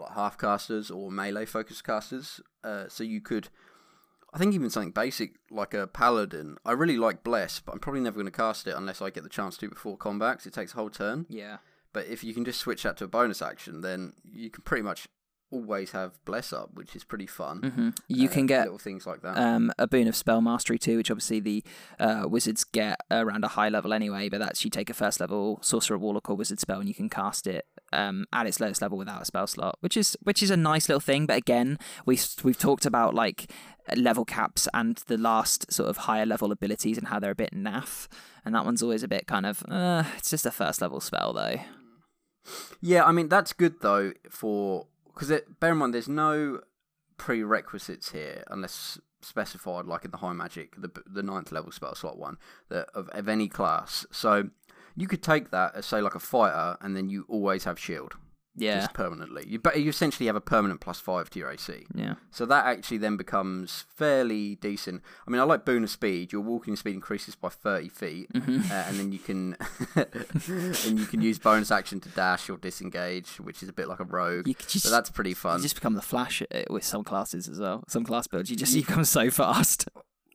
like half casters or melee focused casters. So you could, I think even something basic like a paladin. I really like Bless, but I'm probably never going to cast it unless I get the chance to before combat, because it takes a whole turn. Yeah. But if you can just switch that to a bonus action, then you can pretty much always have Bless up, which is pretty fun. Mm-hmm. You can get little things like that. A boon of spell mastery too, which obviously the wizards get around a high level anyway, but that's you take a first level sorcerer, warlock or wizard spell and you can cast it at its lowest level without a spell slot, which is a nice little thing. But again, we've talked about like level caps and the last sort of higher level abilities and how they're a bit naff, and that one's always a bit kind of it's just a first level spell though. Yeah, I mean that's good though for, because bear in mind there's no prerequisites here unless specified, like in the high magic, the ninth level spell slot one, that of any class. So you could take that as say like a fighter, and then you always have shield. Yeah. Just permanently. You essentially have a permanent +5 to your AC. Yeah. So that actually then becomes fairly decent. I mean, I like Boon of Speed. Your walking speed increases by 30 feet, and then you can and you can use bonus action to dash or disengage, which is a bit like a rogue. But that's pretty fun. You just become the Flash with some classes as well. Some class builds, you become so fast.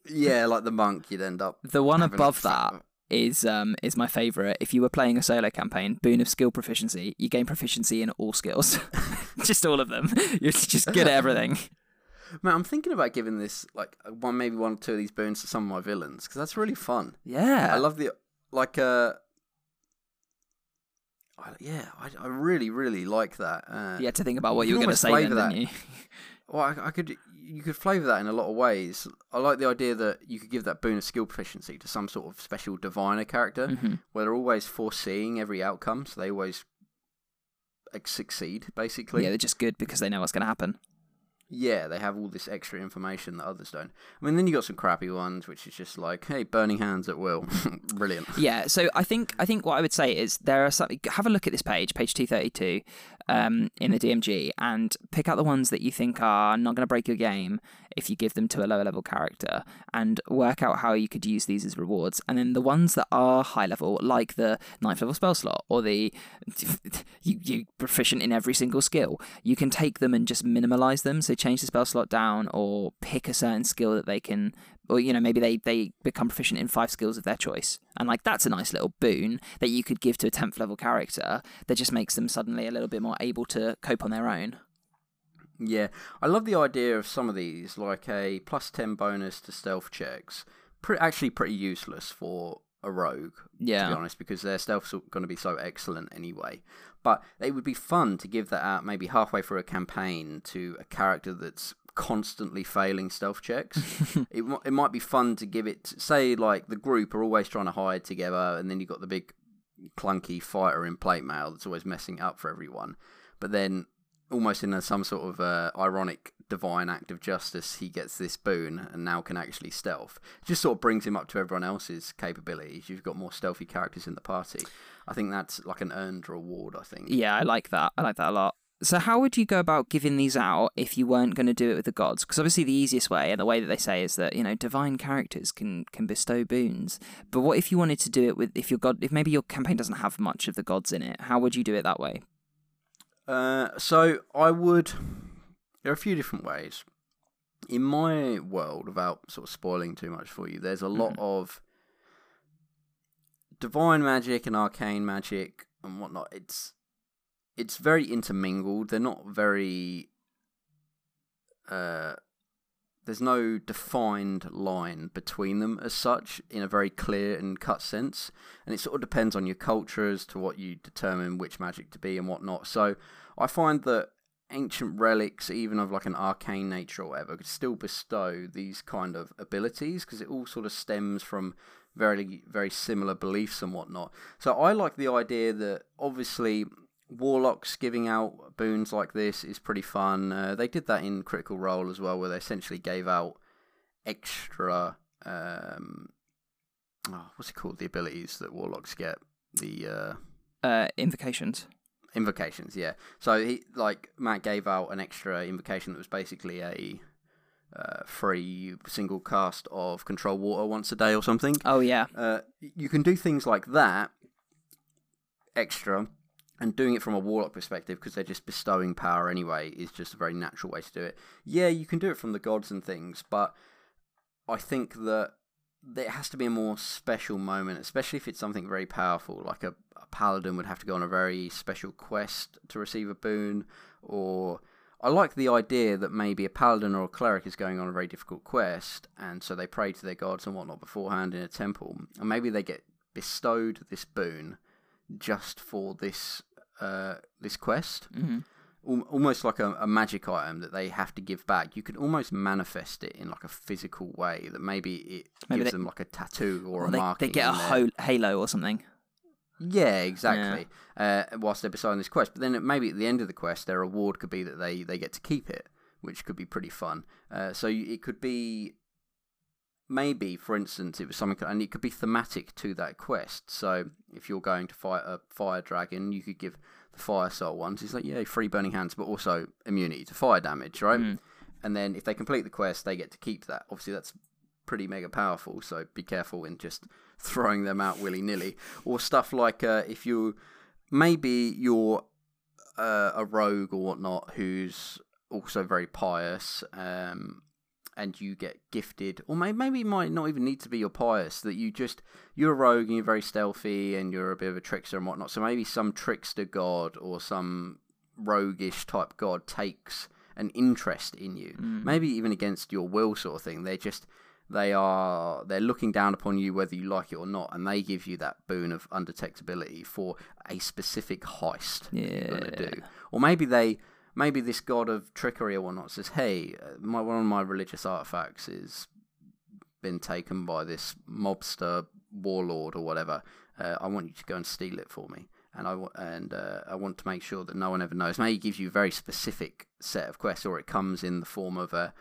Yeah, like the monk, you'd end up. The one above that is my favourite. If you were playing a solo campaign, Boon of Skill Proficiency, you gain proficiency in all skills. Just all of them. You're just good at everything. Man, I'm thinking about giving this, like, maybe one or two of these boons to some of my villains, because that's really fun. Yeah. I love the, like, I really, really like that. You had to think about what you were going to say then, didn't you? Well, you could flavour that in a lot of ways. I like the idea that you could give that boon of skill proficiency to some sort of special diviner character, where they're always foreseeing every outcome, so they always succeed, basically. Yeah, they're just good because they know what's going to happen. Yeah, they have all this extra information that others don't. I mean, then you got some crappy ones, which is just like, hey, burning hands at will. Brilliant. Yeah, so I think what I would say is there are some... Have a look at this page, page 232, in the DMG, and pick out the ones that you think are not going to break your game if you give them to a lower level character, and work out how you could use these as rewards. And then the ones that are high level, like the 9th level spell slot, or the you're proficient in every single skill, you can take them and just minimalise them, so change the spell slot down, or pick a certain skill that they can, or you know, maybe they become proficient in 5 skills of their choice, and like that's a nice little boon that you could give to a 10th level character that just makes them suddenly a little bit more able to cope on their own. Yeah, I love the idea of some of these, like a +10 bonus to stealth checks. Actually pretty useless for a rogue, yeah, to be honest, because their stealth's going to be so excellent anyway. But it would be fun to give that out maybe halfway through a campaign to a character that's constantly failing stealth checks. it might be fun to give it, say, like the group are always trying to hide together, and then you've got the big clunky fighter in plate mail that's always messing up for everyone. But then almost in some sort of ironic divine act of justice, he gets this boon and now can actually stealth. It just sort of brings him up to everyone else's capabilities. You've got more stealthy characters in the party. I think that's like an earned reward, I think. Yeah, I like that. I like that a lot. So how would you go about giving these out if you weren't going to do it with the gods? Because obviously the easiest way, and the way that they say, is that, you know, divine characters can bestow boons. But what if you wanted to do it with, if maybe your campaign doesn't have much of the gods in it, how would you do it that way? So I would, there are a few different ways. In my world, without sort of spoiling too much for you, there's a lot of divine magic and arcane magic and whatnot. It's very intermingled. They're not very, there's no defined line between them as such in a very clear and cut sense. And it sort of depends on your culture as to what you determine which magic to be and whatnot. So I find that ancient relics, even of like an arcane nature or whatever, could still bestow these kind of abilities, because it all sort of stems from very, very similar beliefs and whatnot. So I like the idea that obviously warlocks giving out boons like this is pretty fun. They did that in Critical Role as well, where they essentially gave out extra, what's it called, the abilities that warlocks get? The invocations. Invocations, yeah. So he, like, Matt gave out an extra invocation that was basically a free single cast of Control Water once a day or something. Oh yeah. You can do things like that extra, and doing it from a warlock perspective, because they're just bestowing power anyway, is just a very natural way to do it. Yeah, you can do it from the gods and things, but I think that there has to be a more special moment, especially if it's something very powerful, like a paladin would have to go on a very special quest to receive a boon, or I like the idea that maybe a paladin or a cleric is going on a very difficult quest, and so they pray to their gods and whatnot beforehand in a temple, and maybe they get bestowed this boon just for this this quest. Mm-hmm. Almost like a magic item that they have to give back. You could almost manifest it in like a physical way, that maybe it gives them like a tattoo or a marking. They get a halo or something. Yeah, exactly. Yeah. Whilst they're beside this quest, but then maybe at the end of the quest, their reward could be that they get to keep it, which could be pretty fun. So it could be, maybe for instance, it was something, and it could be thematic to that quest. So if you're going to fight a fire dragon, you could give the fire soul ones. It's like, yeah, free burning hands, but also immunity to fire damage, right? Mm. And then if they complete the quest, they get to keep that. Obviously, that's pretty mega powerful, so be careful in just throwing them out willy-nilly. Or stuff like if you maybe you're a rogue or whatnot who's also very pious, and you get gifted, or maybe you might not even need to be your pious, that you're a rogue and you're very stealthy and you're a bit of a trickster and whatnot, so maybe some trickster god or some roguish type god takes an interest in you, maybe even against your will sort of thing. They're looking down upon you whether you like it or not, and they give you that boon of undetectability for a specific heist you're going to do. Or maybe this god of trickery or whatnot says, hey, one of my religious artifacts has been taken by this mobster warlord or whatever. I want you to go and steal it for me. And I want to make sure that no one ever knows. Maybe it gives you a very specific set of quests, or it comes in the form of a...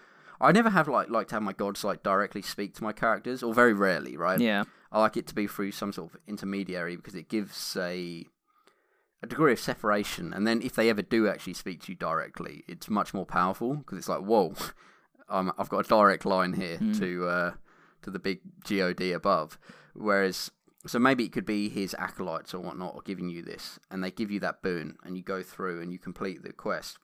I never have like to have my gods like directly speak to my characters, or very rarely, right? Yeah. I like it to be through some sort of intermediary, because it gives a degree of separation, and then if they ever do actually speak to you directly, it's much more powerful, because it's like, whoa, I've got a direct line here to the big god above. Whereas, so maybe it could be his acolytes or whatnot, or giving you this, and they give you that boon, and you go through and you complete the quest,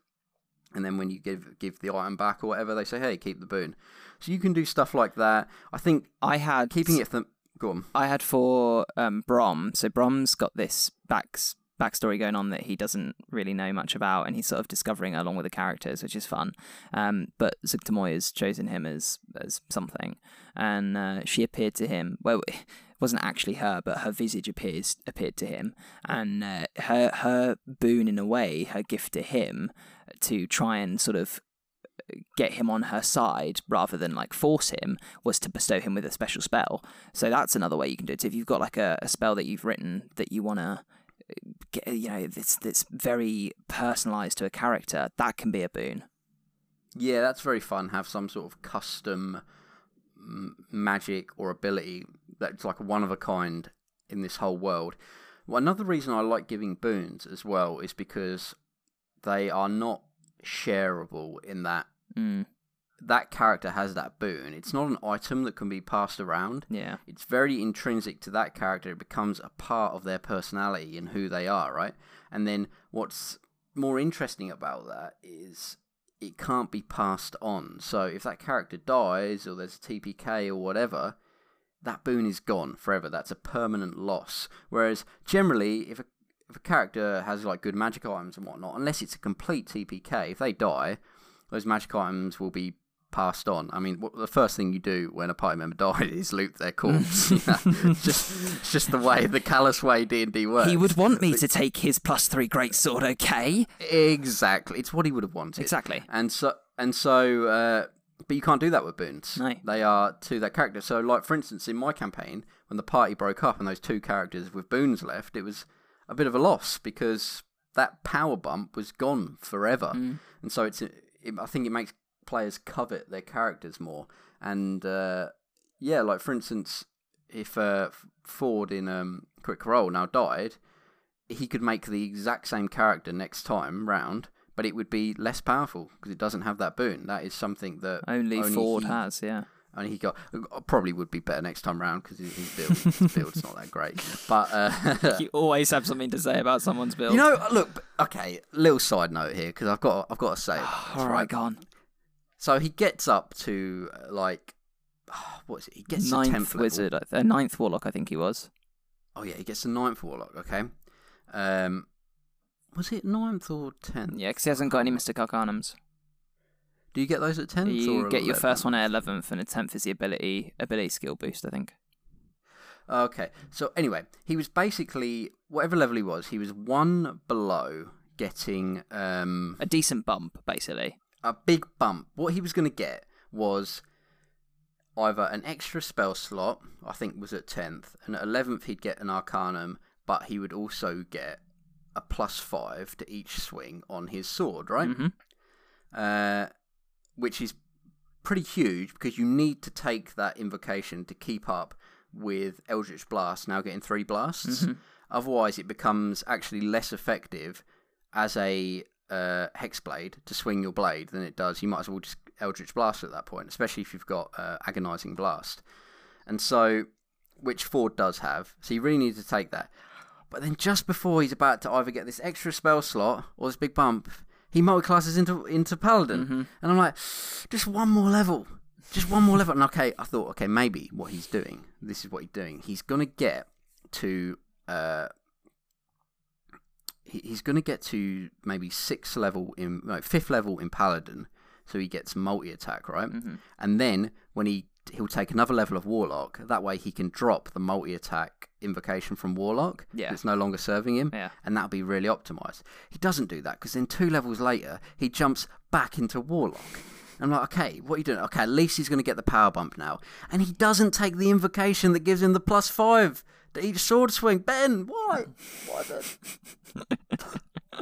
and then when you give the item back or whatever, they say, hey, keep the boon. So you can do stuff like that. I think I had keeping it for go on. I had for Brom. So Brom's got this backstory going on that he doesn't really know much about, and he's sort of discovering it along with the characters, which is fun. But Zugtamoy has chosen him as something, and she appeared to him. Well, it wasn't actually her, but her visage appeared to him, and her boon, in a way, her gift to him, to try and sort of get him on her side rather than like force him, was to bestow him with a special spell. So that's another way you can do it. So if you've got like a spell that you've written that you want to get, you know, that's very personalized to a character, that can be a boon. Yeah, that's very fun. Have some sort of custom magic or ability that's like one of a kind in this whole world. Well, another reason I like giving boons as well is because they are not shareable, in that that character has that boon. It's not an item that can be passed around. Yeah. It's very intrinsic to that character. It becomes a part of their personality and who they are, right? And then what's more interesting about that is it can't be passed on. So if that character dies, or there's a TPK or whatever, that boon is gone forever. That's a permanent loss. Whereas generally, if a character has like good magic items and whatnot, unless it's a complete TPK, if they die, those magic items will be passed on. I mean, the first thing you do when a party member died is loot their corpse. You know? It's just the way, the callous way D&D works. He would want me to take his +3 greatsword, okay? Exactly. It's what he would have wanted. Exactly. And so, but you can't do that with boons. No. They are to that character. So, like, for instance, in my campaign, when the party broke up and those two characters with boons left, it was a bit of a loss because that power bump was gone forever. Mm. And so I think it makes players covet their characters more. And, yeah, like, for instance, if Ford in Quick Roll now died, he could make the exact same character next time round, but it would be less powerful because it doesn't have that boon. That is something that only Ford has, yeah. And he got probably would be better next time round because his build's not that great. But you always have something to say about someone's build. You know, look, okay, little side note here because I've got to say it. All right, go on. So he gets up to like what is it? He gets ninth to 10th wizard, a ninth warlock, I think he was. Oh yeah, he gets the ninth warlock. Okay, was it 9th or 10th? Yeah, because he hasn't got any Mystic Arcanums. Do you get those at 10th? You get your first one at 11th, and at 10th is the ability skill boost, I think. Okay. So anyway, he was basically, whatever level he was one below getting... a decent bump, basically. A big bump. What he was going to get was either an extra spell slot, I think was at 10th, and at 11th he'd get an Arcanum, but he would also get a +5 to each swing on his sword, right? Mm-hmm. Which is pretty huge because you need to take that invocation to keep up with Eldritch Blast now getting 3 blasts. Mm-hmm. Otherwise, it becomes actually less effective as a Hexblade to swing your blade than it does. You might as well just Eldritch Blast at that point, especially if you've got Agonizing Blast. And so, which Ford does have, so you really need to take that. But then just before he's about to either get this extra spell slot or this big bump, he multi-classes into Paladin. Mm-hmm. And I'm like, just one more level. Just one more level. And okay, I thought, okay, maybe what he's doing, this is what he's doing. He's going to get to... he's going to get to maybe 5th level in Paladin. So he gets multi-attack, right? Mm-hmm. And then when he'll take another level of Warlock. That way he can drop the multi-attack invocation from Warlock. Yeah. It's no longer serving him. Yeah. And that'll be really optimised. He doesn't do that because then 2 levels later, he jumps back into Warlock. I'm like, okay, what are you doing? Okay, at least he's going to get the power bump now. And he doesn't take the invocation that gives him the +5 to each sword swing. Ben, why? Why does...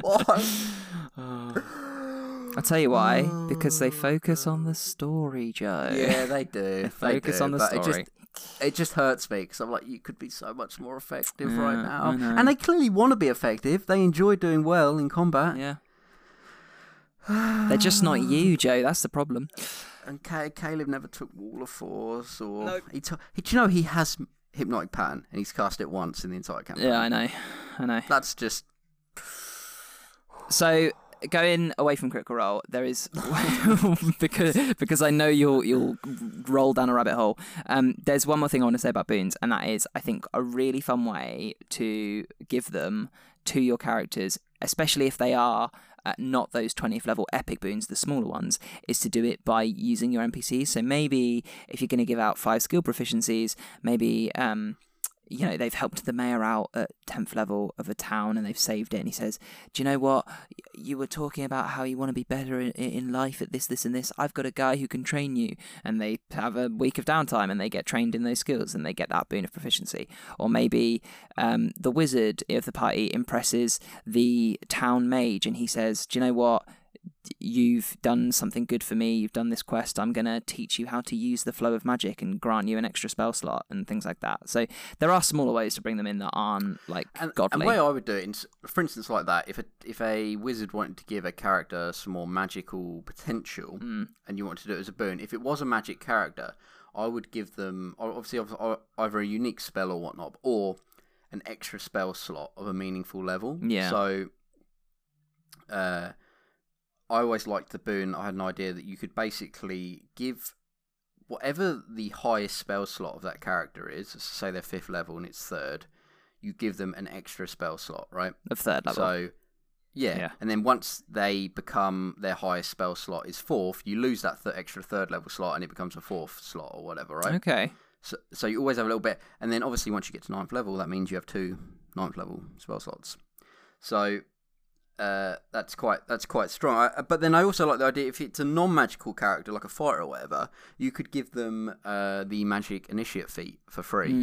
Why? I'll tell you why. Because they focus on the story, Joe. Yeah, they do. On the story. It just hurts me because I'm like, you could be so much more effective right now. And they clearly want to be effective. They enjoy doing well in combat. Yeah. They're just not you, Joe. That's the problem. And Caleb never took Wall of Force. Or nope. Do you know he has Hypnotic Pattern and he's cast it once in the entire campaign? Yeah, I know. That's just... So... Going away from Critical Role, there is because I know you'll roll down a rabbit hole. There's one more thing I want to say about boons, and that is I think a really fun way to give them to your characters, especially if they are not those 20th level epic boons, the smaller ones, is to do it by using your NPCs. So maybe if you're going to give out 5 skill proficiencies, maybe. You know, they've helped the mayor out at 10th level of a town and they've saved it. And he says, do you know what? You were talking about how you want to be better in life at this, this and this. I've got a guy who can train you. And they have a week of downtime and they get trained in those skills and they get that boon of proficiency. Or maybe the wizard of the party impresses the town mage and he says, do you know what? You've done something good for me, you've done this quest, I'm going to teach you how to use the flow of magic and grant you an extra spell slot and things like that. So there are smaller ways to bring them in that aren't, like, godly. And the way I would do it, for instance, like that, if a wizard wanted to give a character some more magical potential and you wanted to do it as a boon, if it was a magic character, I would give them, obviously, either a unique spell or whatnot, or an extra spell slot of a meaningful level. Yeah. So... I always liked the boon. I had an idea that you could basically give whatever the highest spell slot of that character is, say they're 5th level and it's 3rd, you give them an extra spell slot, right? Of 3rd level. So, Yeah, and then once they become, their highest spell slot is fourth, you lose that extra third level slot and it becomes a fourth slot or whatever, right? Okay. So you always have a little bit, and then obviously once you get to ninth level, that means you have 2 ninth level spell slots. So that's quite strong. But then I also like the idea, if it's a non-magical character, like a fighter or whatever, you could give them the magic initiate feat for free.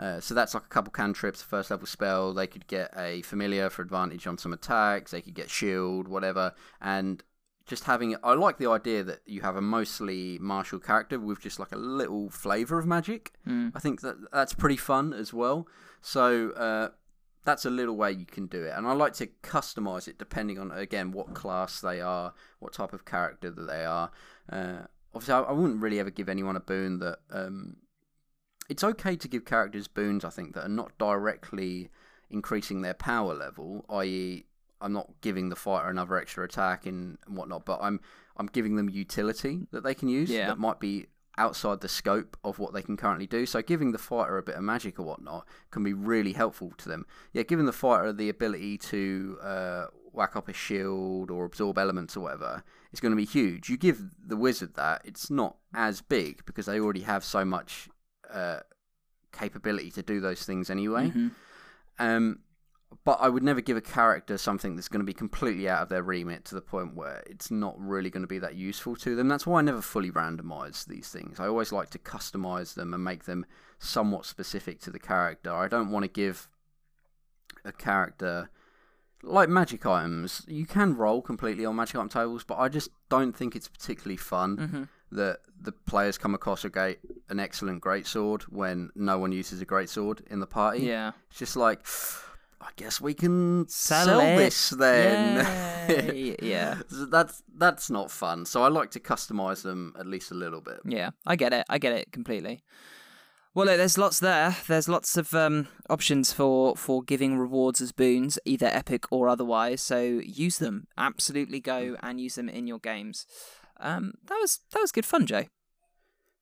Mm. So that's like a couple cantrips, first level spell. They could get a familiar for advantage on some attacks. They could get shield, whatever. And just having, I like the idea that you have a mostly martial character with just like a little flavour of magic. Mm. I think that's pretty fun as well. So that's a little way you can do it. And I like to customise it depending on, again, what class they are, what type of character that they are. Obviously, I wouldn't really ever give anyone a boon that... It's okay to give characters boons, I think, that are not directly increasing their power level, i.e. I'm not giving the fighter another extra attack and whatnot, but I'm giving them utility that they can use that might be outside the scope of what they can currently do. So giving the fighter a bit of magic or whatnot can be really helpful to them. Yeah, giving the fighter the ability to whack up a shield or absorb elements or whatever is going to be huge. You give the wizard that, it's not as big because they already have so much... capability to do those things anyway. Mm-hmm. But I would never give a character something that's going to be completely out of their remit to the point where it's not really going to be that useful to them. That's why I never fully randomise these things. I always like to customise them and make them somewhat specific to the character. I don't want to give a character... Like magic items, you can roll completely on magic item tables, but I just don't think it's particularly fun. Mm-hmm. That the players come across an excellent greatsword when no one uses a greatsword in the party. Yeah. It's just like, I guess we can sell this then. Yeah. That's not fun. So I like to customise them at least a little bit. Yeah, I get it completely. Well, look, there's lots there. There's lots of options for giving rewards as boons, either epic or otherwise. So use them. Absolutely go and use them in your games. That was good fun, Joe.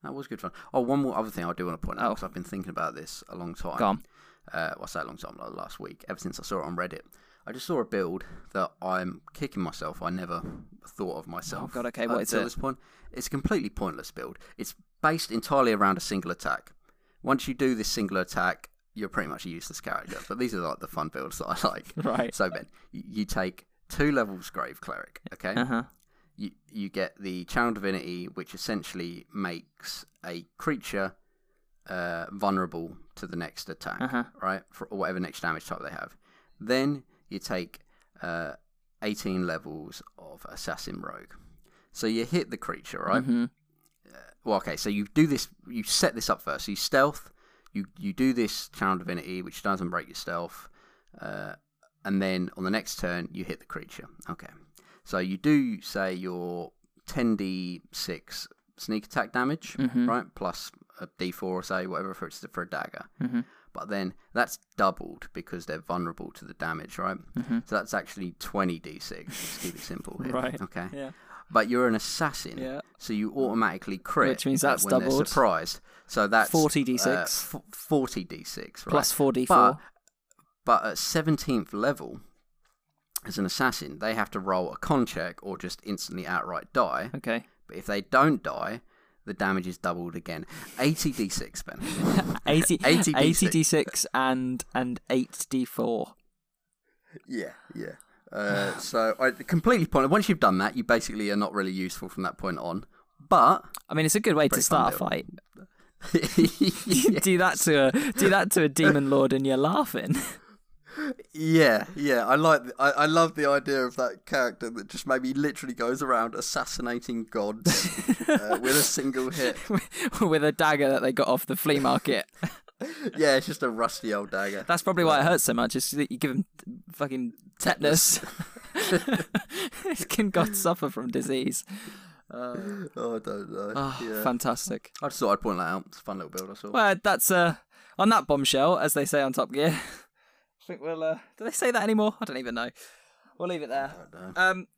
That was good fun. Oh, one more other thing I do want to point out, because I've been thinking about this a long time. Go on. I say a long time, like last week, ever since I saw it on Reddit. I just saw a build that I'm kicking myself. I never thought of myself. Oh, God, okay, what is it? Until this point, it's a completely pointless build. It's based entirely around a single attack. Once you do this single attack, you're pretty much a useless character. But these are like the fun builds that I like. Right. So, Ben, you take 2 levels Grave Cleric, okay? Uh-huh. You get the Channel Divinity, which essentially makes a creature vulnerable to the next attack, right? For whatever next damage type they have. Then you take 18 levels of Assassin Rogue. So you hit the creature, right? Mm-hmm. Well, okay, so you do this, you set this up first. So you stealth, you do this Channel Divinity, which doesn't break your stealth, and then on the next turn, you hit the creature. Okay. So you do, say, your 10d6 sneak attack damage, mm-hmm. right? Plus a d4 or say, whatever, for a dagger. Mm-hmm. But then that's doubled because they're vulnerable to the damage, right? Mm-hmm. So that's actually 20d6. Let's keep it simple here. Right. Okay. Yeah. But you're an assassin, so you automatically crit. Which means that's when doubled. They're surprised. So that's... 40d6. 40d6, right? Plus 4d4. But at 17th level... As an assassin, they have to roll a con check or just instantly outright die. Okay. But if they don't die, the damage is doubled again. 80d6, Ben. 80d6 and 8d4. Yeah, yeah. So I completely pointless. Once you've done that, you basically are not really useful from that point on. But I mean, it's a good way to start a fight. Do that to a demon lord, and you're laughing. Yeah, I love the idea of that character that just maybe literally goes around assassinating gods with a single hit. With a dagger that they got off the flea market. Yeah, it's just a rusty old dagger. That's probably why it hurts so much, is that you give them fucking tetanus. Can God suffer from disease? I don't know. Fantastic. I just thought I'd point that out. It's a fun little build I saw. Well, that's on that bombshell, as they say on Top Gear. I think we'll do they say that anymore? I don't even know. We'll leave it there.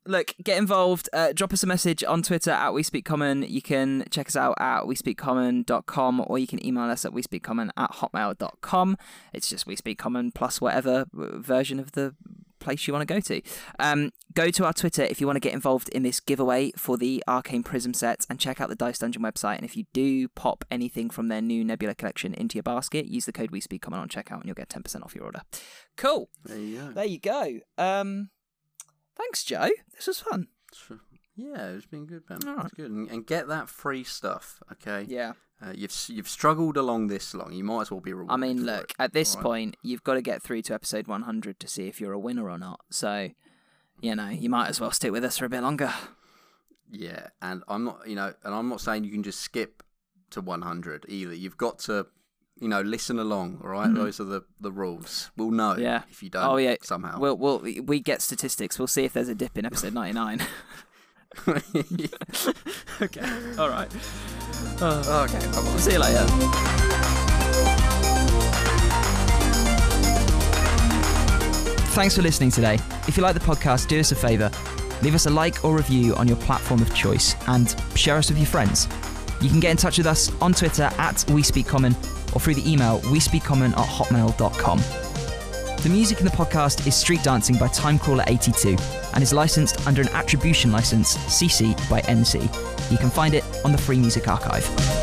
Look, get involved. Drop us a message on Twitter at We Speak Common. You can check us out at WeSpeakCommon.com, or you can email us at WeSpeakCommon@hotmail.com. It's just We Speak Common plus whatever version of the place you want to go to. Go to our Twitter if you want to get involved in this giveaway for the Arcane Prism set, and check out the Dice Dungeon website. And if you do pop anything from their new Nebula collection into your basket, use the code We Speak Common on checkout and you'll get 10% off your order. Cool. There you go. There you go. Thanks, Joe. This was fun. Yeah, it's been good, man. All right. It's good. And get that free stuff, okay? Yeah. You've struggled along this long. You might as well be rewarded. I mean, look, at this point, you've got to get through to episode 100 to see if you're a winner or not. So, you know, you might as well stick with us for a bit longer. Yeah, and I'm not saying you can just skip to 100 either. You've got to, you know, listen along, all right? Mm-hmm. Those are the rules. We'll know if you don't somehow. We get statistics. We'll see if there's a dip in episode 99. Okay. All right. Okay. I'll see you later. Thanks for listening today. If you like the podcast, do us a favour. Leave us a like or review on your platform of choice and share us with your friends. You can get in touch with us on Twitter @WeSpeakCommon or through the email wespeakcommon@hotmail.com. The music in the podcast is Street Dancing by Timecrawler82 and is licensed under an attribution license CC by NC. You can find it on the Free Music Archive.